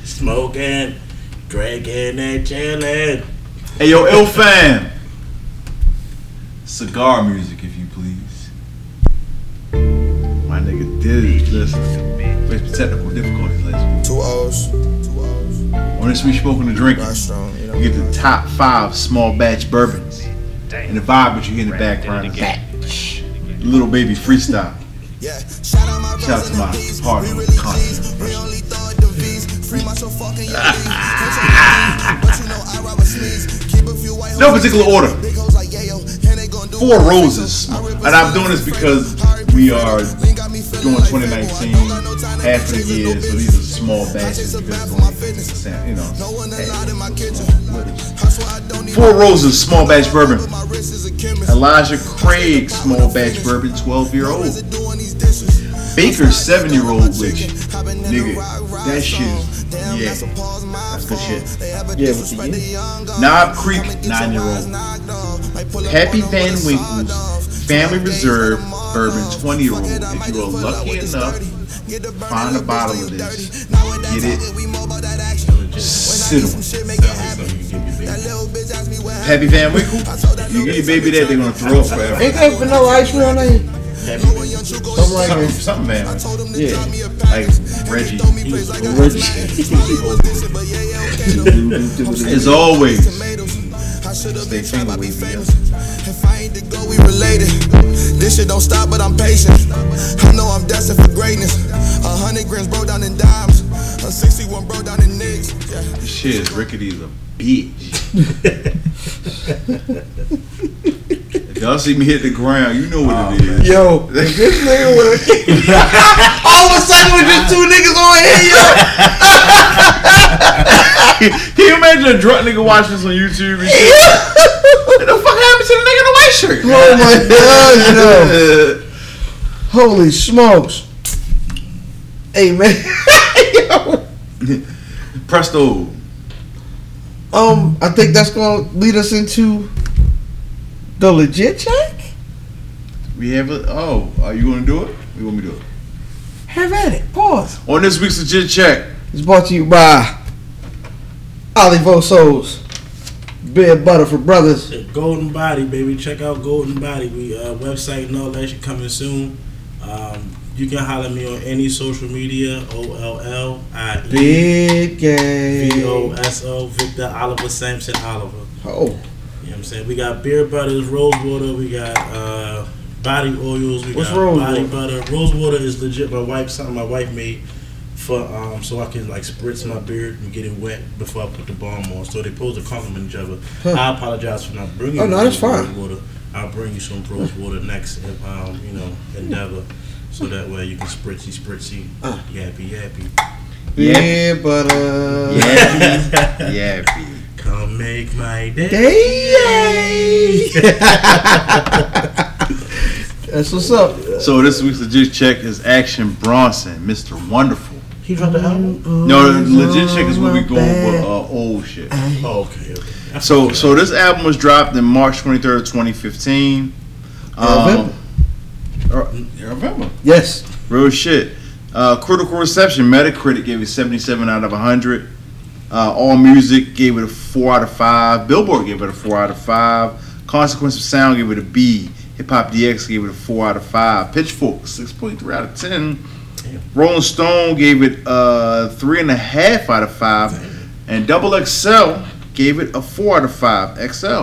Smoking, drinking, and chilling. Hey yo, ill fam. Cigar music, if you please. My nigga did listen. Faced technical difficulties last week. 2 hours. On this week's Spoken to Drinking, we get the top 5 small batch bourbons. And the vibe that you hear in the background is Little Baby freestyle. Shout out to my partner with the concert. No particular order. Four Roses. And I'm doing this because we are doing 2019, half of the year, so these are small batches because it's only, you know. Four Roses small batch bourbon. Elijah Craig small batch bourbon, 12-year-old. Baker's 7-year-old, which, nigga, that shit, yeah, that's good shit. Yeah, but yeah. Knob Creek, 9-year-old. Pappy Van Winkle's Family Reserve Bourbon 20-year-old. If you are lucky enough, find a bottle of this, get it, just sit on it. Pappy Van Winkle, you get your baby that, they're gonna throw up forever. Ain't that vanilla ice cream on there? Something man. Yeah. Like Reggie. As always, stay tuned with me. If I ain't to go, we related. This shit don't stop, but I'm patient. I know I'm destined for greatness. 100 grams broke down in dimes. 61 broke down in nicks. This shit is rickety as a bitch. Y'all see me hit the ground, you know what it is. Yo, this nigga with a all of a sudden with just two niggas on here, yo. Can you imagine a drunk nigga watching this on YouTube and shit? What the fuck happened to the nigga in the white shirt? Oh my god, yo. Holy smokes. Hey man. Yo. Presto. I think that's gonna lead us into the legit check? We have it. Oh, are you going to do it? You want me to do it? Have at it. Pause. On this week's legit check, it's brought to you by Olive Oil Souls, Beer Butter for Brothers. Golden Body, baby. Check out Golden Body. We website and all that shit coming soon. You can holler me on any social media. OLLIE. Big game. VOSO. Victor Oliver Sampson Oliver. Oh. You know what I'm saying? We got Beer Butters, Rose Water, we got body oils, we got body butter. Rose water is legit something my wife made for so I can like spritz my beard and get it wet before I put the balm on. So they pose to compliment each other. Huh. I apologize for not bringing rose water. I'll bring you some rose water next endeavor. So that way you can spritzy, yappy. Beer butter. Yappy. Come make my day. That's what's up. So this week's legit check is Action Bronson, Mr. Wonderful. He dropped the album. No, the legit check is when we go over old shit. Oh, okay. So this album was dropped in March 23rd, 2015. November. Yes. Real shit. Critical reception. Metacritic gave it 77 out of 100. AllMusic gave it a 4 out of 5. Billboard gave it a 4 out of 5. Consequence of Sound gave it a B. Hip Hop DX gave it a 4 out of 5. Pitchfork 6.3 out of 10. Damn. Rolling Stone gave it a 3.5 out of 5. Damn. And Double XL gave it a 4 out of 5. XL.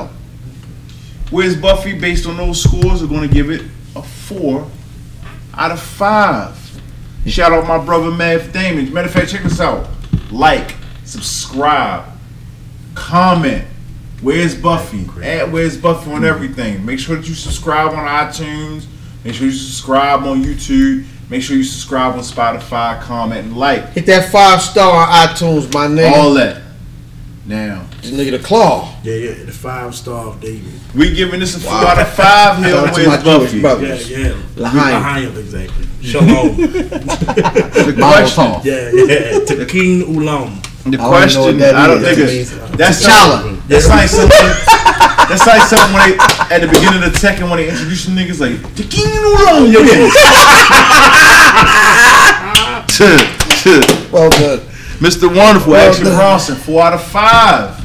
Where's Buffy? Based on those scores, we're going to give it a 4 out of 5. Shout out my brother, Math Damage. Matter of fact, check this out. Like, subscribe, comment. Where's Buffy? At Where's Buffy on everything. Make sure that you subscribe on iTunes. Make sure you subscribe on YouTube. Make sure you subscribe on Spotify, comment, and like. Hit that 5-star on iTunes, my nigga. All that. Now. This nigga the claw. Yeah, yeah, the 5-star of David. We giving this a 4 out of 5 here. Where's Buffy? Yeah, yeah. L'chaim, exactly. Shalom. The question. Yeah, yeah. Tekin Ulam. The question, I don't think it's... That's Chala. That's like something... That's like something when they, at the beginning of the second, when they introduce you niggas, like, Tekin Ulam, yo. Well done. Mr. Wonderful, Action Bronson, 4 out of 5.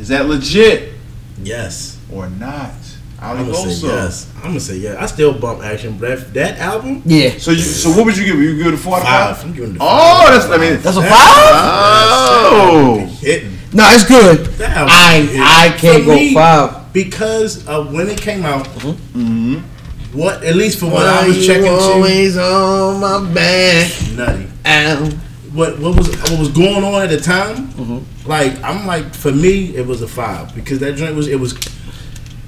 Is that legit? Yes. Or not? I'm gonna say yes. I'm gonna say yes. I still bump Action, but that album. Yeah. So what would you give? You give it a 4 out of 5? I'm giving it a 5. Oh, that's that's a 5. Oh, no, it's good. I can't go 5 because when it came out. Mm-hmm. What at least for what I was checking. Always on my back. Nutty. What was going on at the time? Mm-hmm. For me, it was a 5 because that joint was.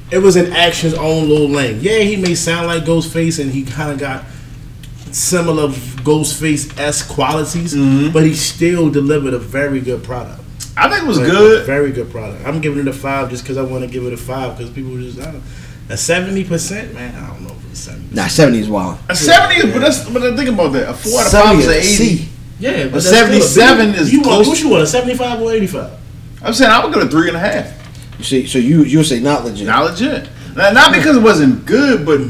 It was in Action's own little lane. Yeah, he may sound like Ghostface, and he kind of got similar Ghostface-esque qualities, but he still delivered a very good product. I think it was good. A very good product. I'm giving it a 5 just because I want to give it a 5 because people were just, a 70%? Man, I don't know if it's 70%. Nah, 70 is wild. A 70, yeah. But think about that. A 4 out of 5 is an 80. See. Yeah, but a 77 is close. What you want, a 75 or 85? I'm saying I would go to 3.5. You see, so you'll say not legit. Not legit. Not because it wasn't good, but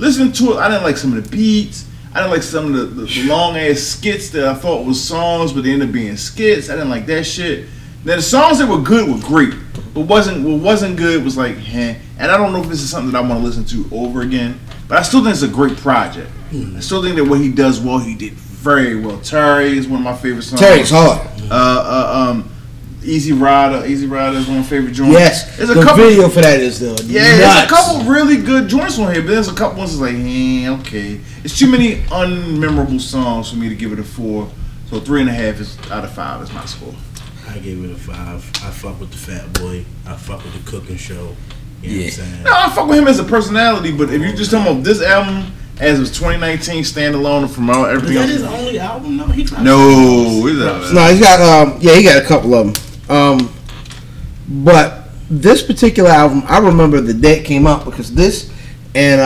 listening to it, I didn't like some of the beats. I didn't like some of the long-ass skits that I thought was songs, but they ended up being skits. I didn't like that shit. Now, the songs that were good were great, but what wasn't good was like, eh. And I don't know if this is something that I want to listen to over again, but I still think it's a great project. I still think that what he does well, he did very well. Terry is one of my favorite songs. Terry's hard. Easy Rider is one of my favorite joints. Yes, there's a couple video for that is though. Yeah, there's a couple really good joints on here, but there's a couple ones that's like, okay. It's too many unmemorable songs for me to give it a 4. So 3.5 is out of 5 is my score. I gave it a 5. I fuck with the Fat Boy. I fuck with the cooking show. You know what I'm saying? No, I fuck with him as a personality, but if you just talking about this album as of 2019 standalone from everything else. Is that his only album? No, he's not. No, he's got he got a couple of them. But this particular album, I remember the day it came out because this and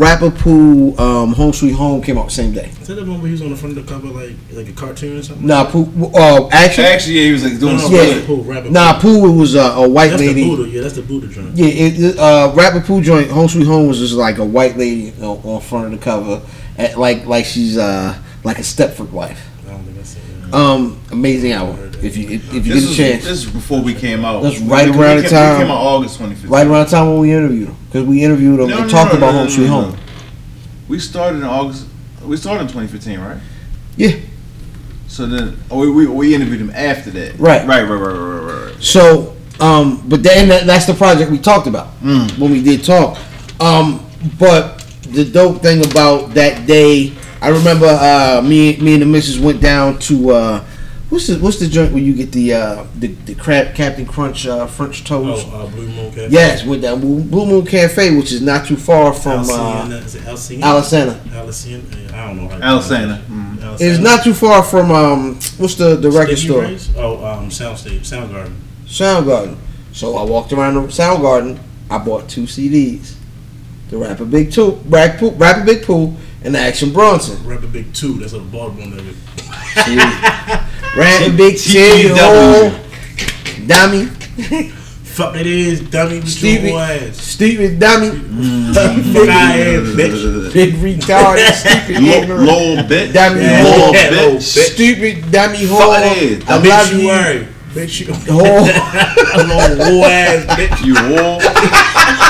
Rapperpool Home Sweet Home came out the same day. Is that the one where he was on the front of the cover like a cartoon or something? Nah, Actually, he was like doing Rapperpool. Nah, Pooh was a white lady. The Buddha. Yeah, that's the Buddha joint. Yeah, Rapperpool joint, Home Sweet Home was just like a white lady on front of the cover, like she's like a Stepford wife. I don't think I said that. Amazing album. If you get a chance. This is before we came out. That's right around the time. We came out August 25th. Right around the time when we interviewed him. Because we interviewed him and talked about Home Sweet Home. We started in August. We started in 2015, right? Yeah. So then we interviewed him after that. Right. So, but then that's the project we talked about when we did talk. But the dope thing about that day, I remember me and the missus went down to... What's the joint where you get the crab Captain Crunch French toast? Blue Moon Cafe. Yes, with that Blue Moon Cafe, which is not too far from Alessandra. I don't know. Alessandra. It's not too far from what's the record store? Sound Garden. Sound Garden. So I walked around the Sound Garden. I bought 2 CDs, the Rapper Big Pool, and the Action Bronson. Rapper Big 2. That's a bald one of it. Rap Big Chill, Dummy. Fuck it is, Dummy. Stupid Dummy. Fuck I am, bitch. Big retarded, stupid little bitch. Dummy whore, bitch. Stupid dummy whore. Fuck it is. I love you. Bitch, you whore. Little ass bitch. You whore.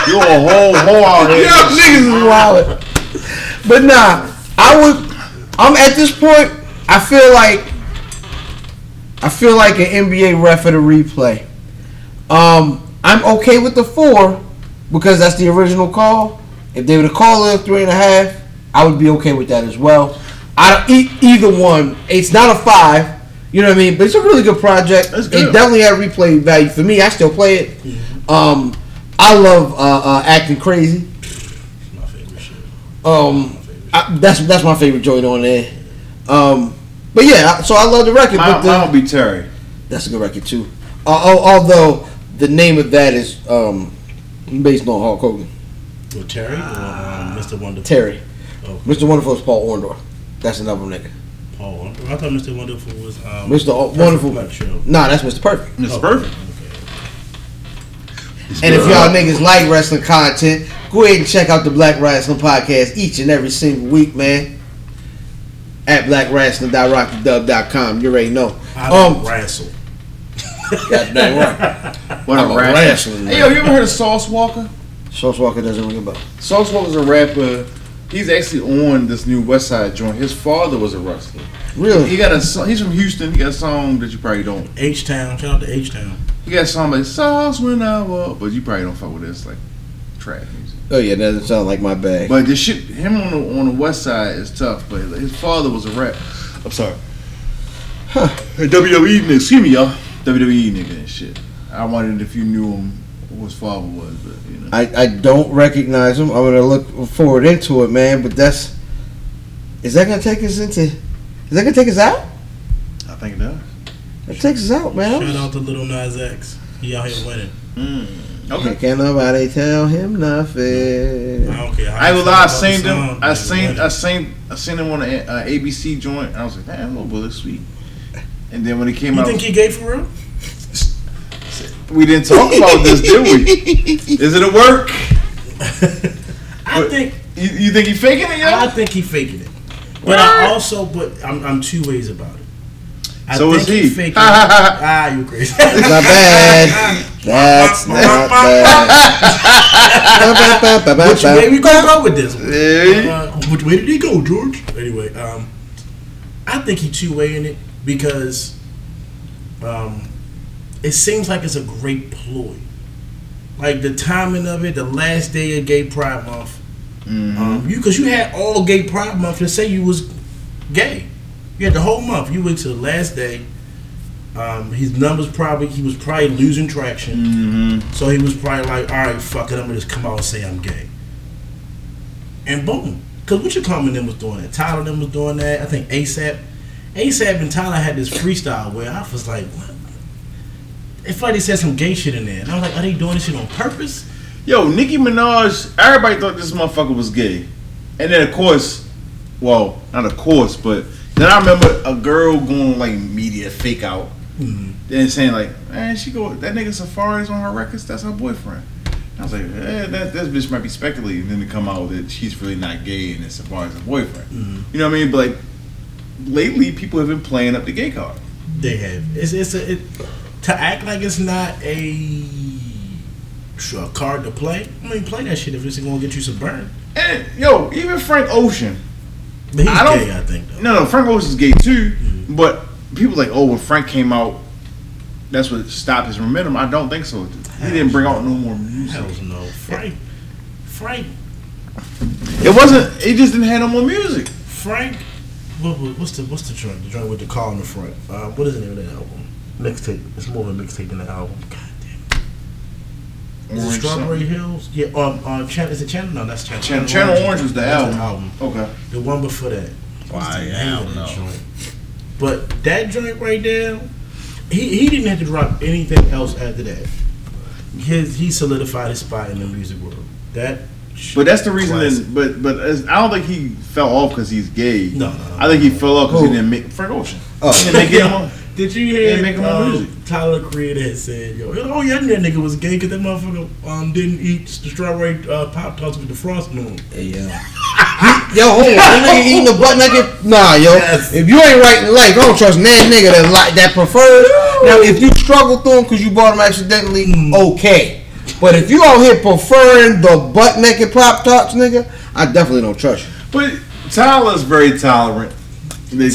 You a whole whore out here. Y'all niggas is wild. But nah, I'm at this point. I feel like an NBA ref at a replay. I'm okay with the 4 because that's the original call. If they were to call it a 3.5, I would be okay with that as well. I don't eat either one. It's not a 5. You know what I mean? But it's a really good project. Good. It definitely had replay value for me. I still play it. Mm-hmm. I love Acting Crazy. My favorite shit. That's my favorite joint on there. But yeah, so I love the record. Mine will be Terry. That's a good record too. Although the name of that is based on Hulk Hogan. Well, Terry or Mr. Wonderful? Terry. Oh. Mr. Wonderful is Paul Orndorff. That's another nigga. Paul Orndorff? I thought Mr. Wonderful was... Mr. Wonderful. Nah, that's Mr. Perfect. Mr. Perfect. Okay. And if y'all niggas like wrestling content, go ahead and check out the Black Wrestling Podcast each and every single week, man. At blackwrestling.rockydub.com. You already know. I don't wrestle. That's right. What I'm wrestling. Hey, yo, you ever heard of Sauce Walker? Sauce Walker doesn't ring a bell. Sauce Walker's a rapper. He's actually on this new West Side joint. His father was a wrestler. Really? He got a song. He's from Houston. He got a song that you probably don't. H-Town. Shout out to H-Town. He got a song like Sauce When I Walk, but you probably don't fuck with this like trap music. Oh yeah, that doesn't sound like my bag. But this shit, him on the West Side is tough. But his father was a rap. I'm sorry. Huh. Hey, WWE nigga, excuse me, y'all. WWE nigga and shit. I wondered if you knew him. Who his father was, but you know. I don't recognize him. I'm gonna look forward into it, man. But is that gonna take us out? I think it does. It takes us out, man. Shout out to Little Nas X. He out here winning. Okay. Can't nobody tell him nothing. I don't care. I will lie. I seen him on an ABC joint, and I was like, damn, little boy, this sweet. And then when it came out, you think he gay for real? We didn't talk about this, did we? Is it a work? You think he faking it, yo? I think he faking it. But what? I'm two ways about it. He faking it. You crazy. That's not bad. That's not bad. Which way we gonna go with this one? Hey. Which way did he go, George? Anyway, I think he two-way in it because it seems like it's a great ploy. Like the timing of it, the last day of Gay Pride Month. Mm-hmm. Because you had all Gay Pride Month to say you was gay. You had the whole month. You went to the last day. He was probably losing traction. Mm-hmm. So he was probably like, all right, fuck it. I'm going to just come out and say I'm gay. And boom. Because what you claiming them was doing that. Tyler them was doing that. I think A$AP and Tyler had this freestyle where I was like, what? It's like they said some gay shit in there. And I was like, are they doing this shit on purpose? Yo, Nicki Minaj, everybody thought this motherfucker was gay. And then, of course, well, not of course, but then I remember a girl going, like, media fake out. Mm-hmm. And saying, like, man, that nigga Safari's on her records, that's her boyfriend. And I was like, that bitch might be speculating. And then to come out that she's really not gay and that Safari's her boyfriend. Mm-hmm. You know what I mean? But, like, lately, people have been playing up the gay card. They have. To act like it's not a card to play, I mean, play that shit if it's going to get you some burn. And, yo, even Frank Ocean. But he's gay, I think, though. No, Frank Ocean's gay, too. Mm-hmm. But people like, when Frank came out, that's what stopped his momentum. I don't think so. He didn't bring out no more music. Hell no. Frank. It just didn't have no more music. Frank, what's the joint? The joint with the car in the front. What is the name of that album? Mixtape. It's more of a mixtape than an album. God damn it. Is it Strawberry Hills? Yeah, is it Channel? No, that's Channel. Channel Orange was the album. Okay. The one before that. Why, I don't know. But that joint right there, he didn't have to drop anything else after that. He solidified his spot in the music world. But that's the reason. But I don't think he fell off because he's gay. No. I think he fell off because he didn't make Frank Ocean. Oh, he didn't make him on. Did you hear Tyler, the Creator, had said, yo, oh yeah, that nigga was gay because that motherfucker didn't eat the strawberry Pop Tarts with the frosting on. Hey, yo. Yo, hold on. That nigga eating the butt nugget? Nah, yo. Yes. If you ain't right in life, don't trust that nigga that preferred. Now, if you struggle through him because you bought him accidentally, okay. But if you out here preferring the butt naked Pop Tarts, nigga, I definitely don't trust you. But Tyler's very tolerant.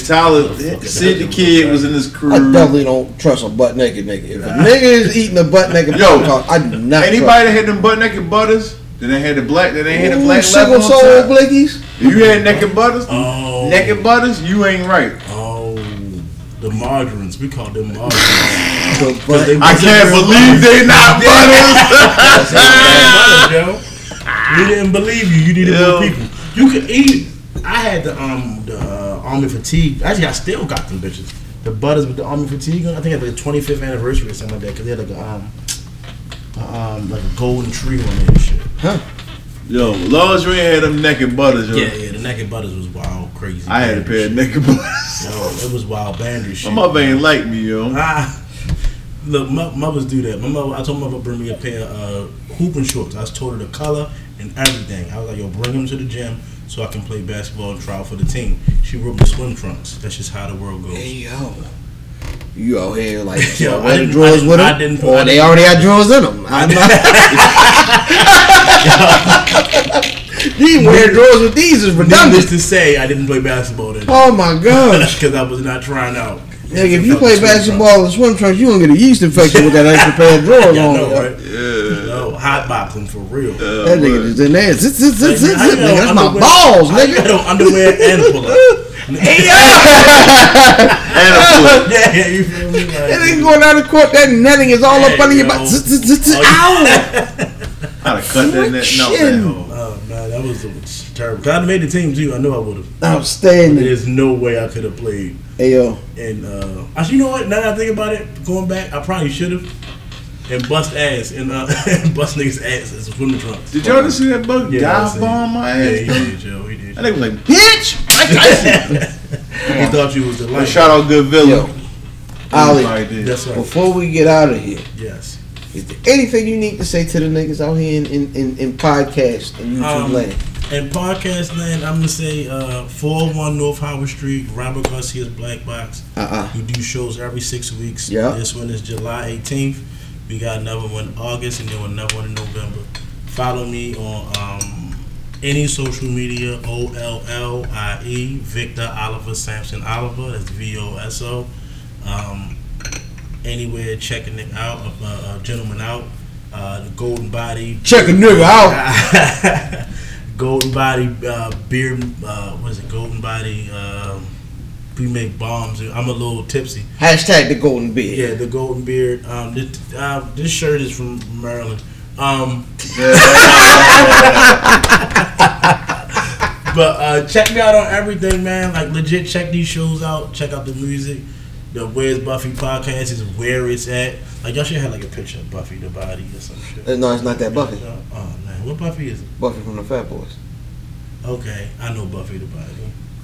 Tyler said the kid was in his crew. I definitely don't trust a butt naked nigga. If a nigga is eating a butt naked, I do not. Anybody that had them butt naked butters, then they had the black leather on top. Sickle soul blickies. You had Naked Butters. Oh. Naked Butters, you ain't right. Oh. The margarines. We call them margarines. I can't believe they not butters. We didn't believe you. You needed more people. You could eat. I had the Army Fatigue. Actually, I still got them bitches. The butters with the Army Fatigue. I think at the 25th anniversary or something like that. Because they had like a golden tree on it and shit. Huh. Yo, Lars Rain had them Naked Butters, yo. Yeah, the Naked Butters was wild, crazy. I had a pair of Naked Butters. Yo, it was wild bandit shit. My mother ain't like me, yo. Look, mothers do that. My mother, I told my mother bring me a pair of hooping shorts. I told her the color and everything. I was like, yo, bring them to the gym so I can play basketball and try out for the team. She wrote me swim trunks. That's just how the world goes. Hey, yo. You out here like yo, I drawers with them, or they already had drawers in them. These wearing drawers with these is redundant. Needless to say, I didn't play basketball then. Oh my gosh, because I was not trying out. Like if you play basketball in swim trunks, you gonna get a yeast infection with that extra pair of drawers on. Know, right? Yeah. No, hot boxing for real. That nigga just in there. That's my balls, nigga. I don't underwear and pull up. Hey, yeah, you feel me? Like, it ain't going out of court. That netting is all up under your body. Ow! I'd have cut that net. No, oh man, that was terrible. I'd have made the team too. I know I would have. Outstanding. There's no way I could have played. Hey yo. And actually, you know what? Now that I think about it, going back, I probably should have. And bust ass and bust niggas' ass as swimming trunks. Did y'all just see that bug dive bomb my ass? Yeah, he did, Joe. He did. That nigga was like, bitch! He thought you was the light. Shout out Good Villa. Ollie, that's right. Before we get out of here, yes, is there anything you need to say to the niggas out here in podcast and YouTube land? In podcast land, I'm going to say 401 North Howard Street, Robert Garcia's Black Box. We do shows every 6 weeks. Yep. This one is July 18th. We got another one in August and then another one in November. Follow me on any social media, OLLIE, Victor Oliver Sampson Oliver, that's VOSO. Anywhere, check a nigga out, a gentleman out, the Golden Body. Check a nigga out! Golden Body beer, what is it, Golden Body... we make bombs. I'm a little tipsy. Hashtag the golden beard. Yeah, the golden beard. This shirt is from Maryland. But check me out on everything, man. Like legit, check these shows out. Check out the music. The Where's Buffy podcast is where it's at. Like y'all should have like a picture of Buffy the Body or some shit. No, it's not that Buffy. Oh man, what Buffy is it? Buffy from the Fat Boys. Okay, I know Buffy the Body.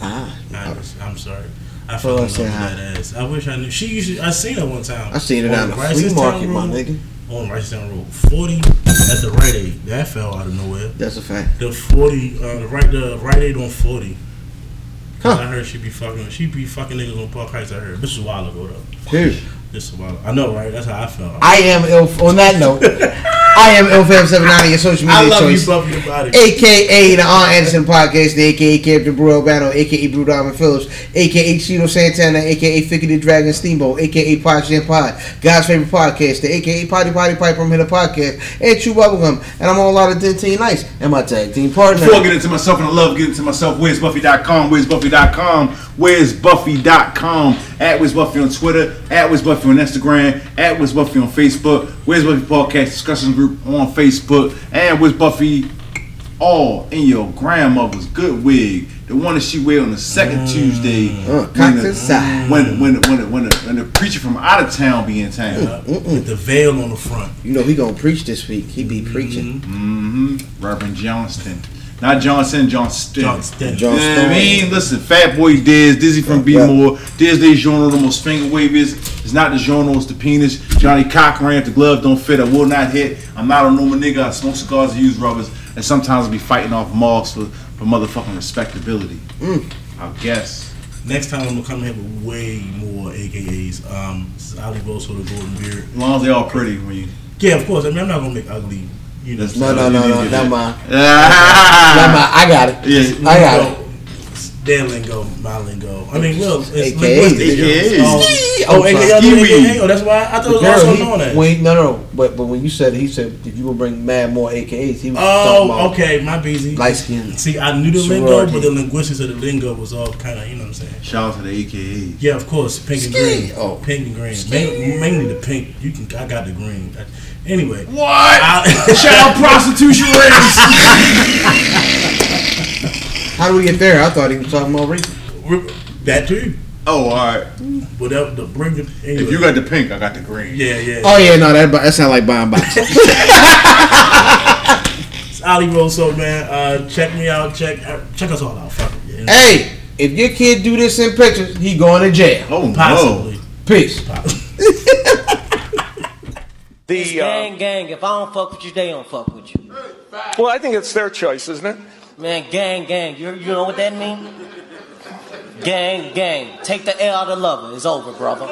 I'm sorry. I fell in love with that ass. I wish I knew. She usually. I seen her one time. I seen it on the flea market, my nigga. On Ricestown Road, 40 at the Rite Aid. That fell out of nowhere. That's a fact. The 40, the Rite Aid on 40. Cause I heard she be fucking niggas on Park Heights. I heard this is a while ago though. Dude, this is a while. I know, right? That's how I felt. I am Ilf. On that note, I am LFM790, your social media choice. I love you, Buffy the Body. A.K.A. the R. Anderson Podcast, the A.K.A. Captain Brew Albano, A.K.A. Brew Diamond Phillips, A.K.A. Cheeto Santana, A.K.A. Ficky the Dragon Steamboat, A.K.A. Pod Jam Pod, God's Favorite Podcast, the A.K.A. Potty Potty Pipe from Hitter Podcast, and Chew Bubblegum, and I'm on a lot of 10 nights, and my tag team partner. Before I get into myself and I love getting to myself, where'sbuffy.com, where'sbuffy.com, where'sbuffy.com, at where'sbuffy on Twitter, at where'sbuffy on Instagram, at where'sbuffy on Facebook, Where's Buffy Podcast Discussion Group on Facebook, and with Buffy all in your grandmother's good wig, the one that she wear on the second Tuesday when the preacher from out of town be in town with the veil on the front. You know he gonna preach this week. He be preaching. Reverend Johnston. Not Johnson, Johnston. I mean, listen, Fat Boy Diz, Dizzy from B-More, Disney Journal, the most finger wavers. It's not the journal, it's the penis. Johnny Cochran, if the glove don't fit, I will not hit. I'm not a normal nigga. I smoke cigars and use rubbers. And sometimes I'll be fighting off mobs for motherfucking respectability. I guess. Next time I'm going to come here with way more AKAs. Ali Boso, the Golden Beard. As long as they all pretty. Yeah, of course. I mean, I'm not going to make ugly. You know, no, not mine. I got it. Yeah. I got it. Their lingo, my lingo. I mean, look, it's linguistic. AKA. Oh, that's why I thought it was also known as. Wait, no. But when you said it, he said, if you will bring mad more AKAs, he was talking about. Oh, okay, my BZ. Light skin. See, I knew the lingo, but the linguistics of the lingo was all kind of, you know what I'm saying? Shout out to the AKAs. Yeah, of course, pink and green. Oh, pink and green. Mainly the pink. I got the green. Anyway. What? Shout out prostitution rings. How do we get there? I thought he was talking about racism. That too. Oh, all right. Without the bring it. Anyway. If you got the pink, I got the green. Yeah. Oh yeah, no, that sounds like buying boxes. It's Ali Rosso, man. Check me out. Check us all out. Fuck it. You know? Hey, if your kid do this in pictures, he going to jail. Oh possibly. No. Peace. The gang. If I don't fuck with you, they don't fuck with you. Well, I think it's their choice, isn't it? Man, gang, you know what that means? Gang, take the L out of lover. It's over, brother.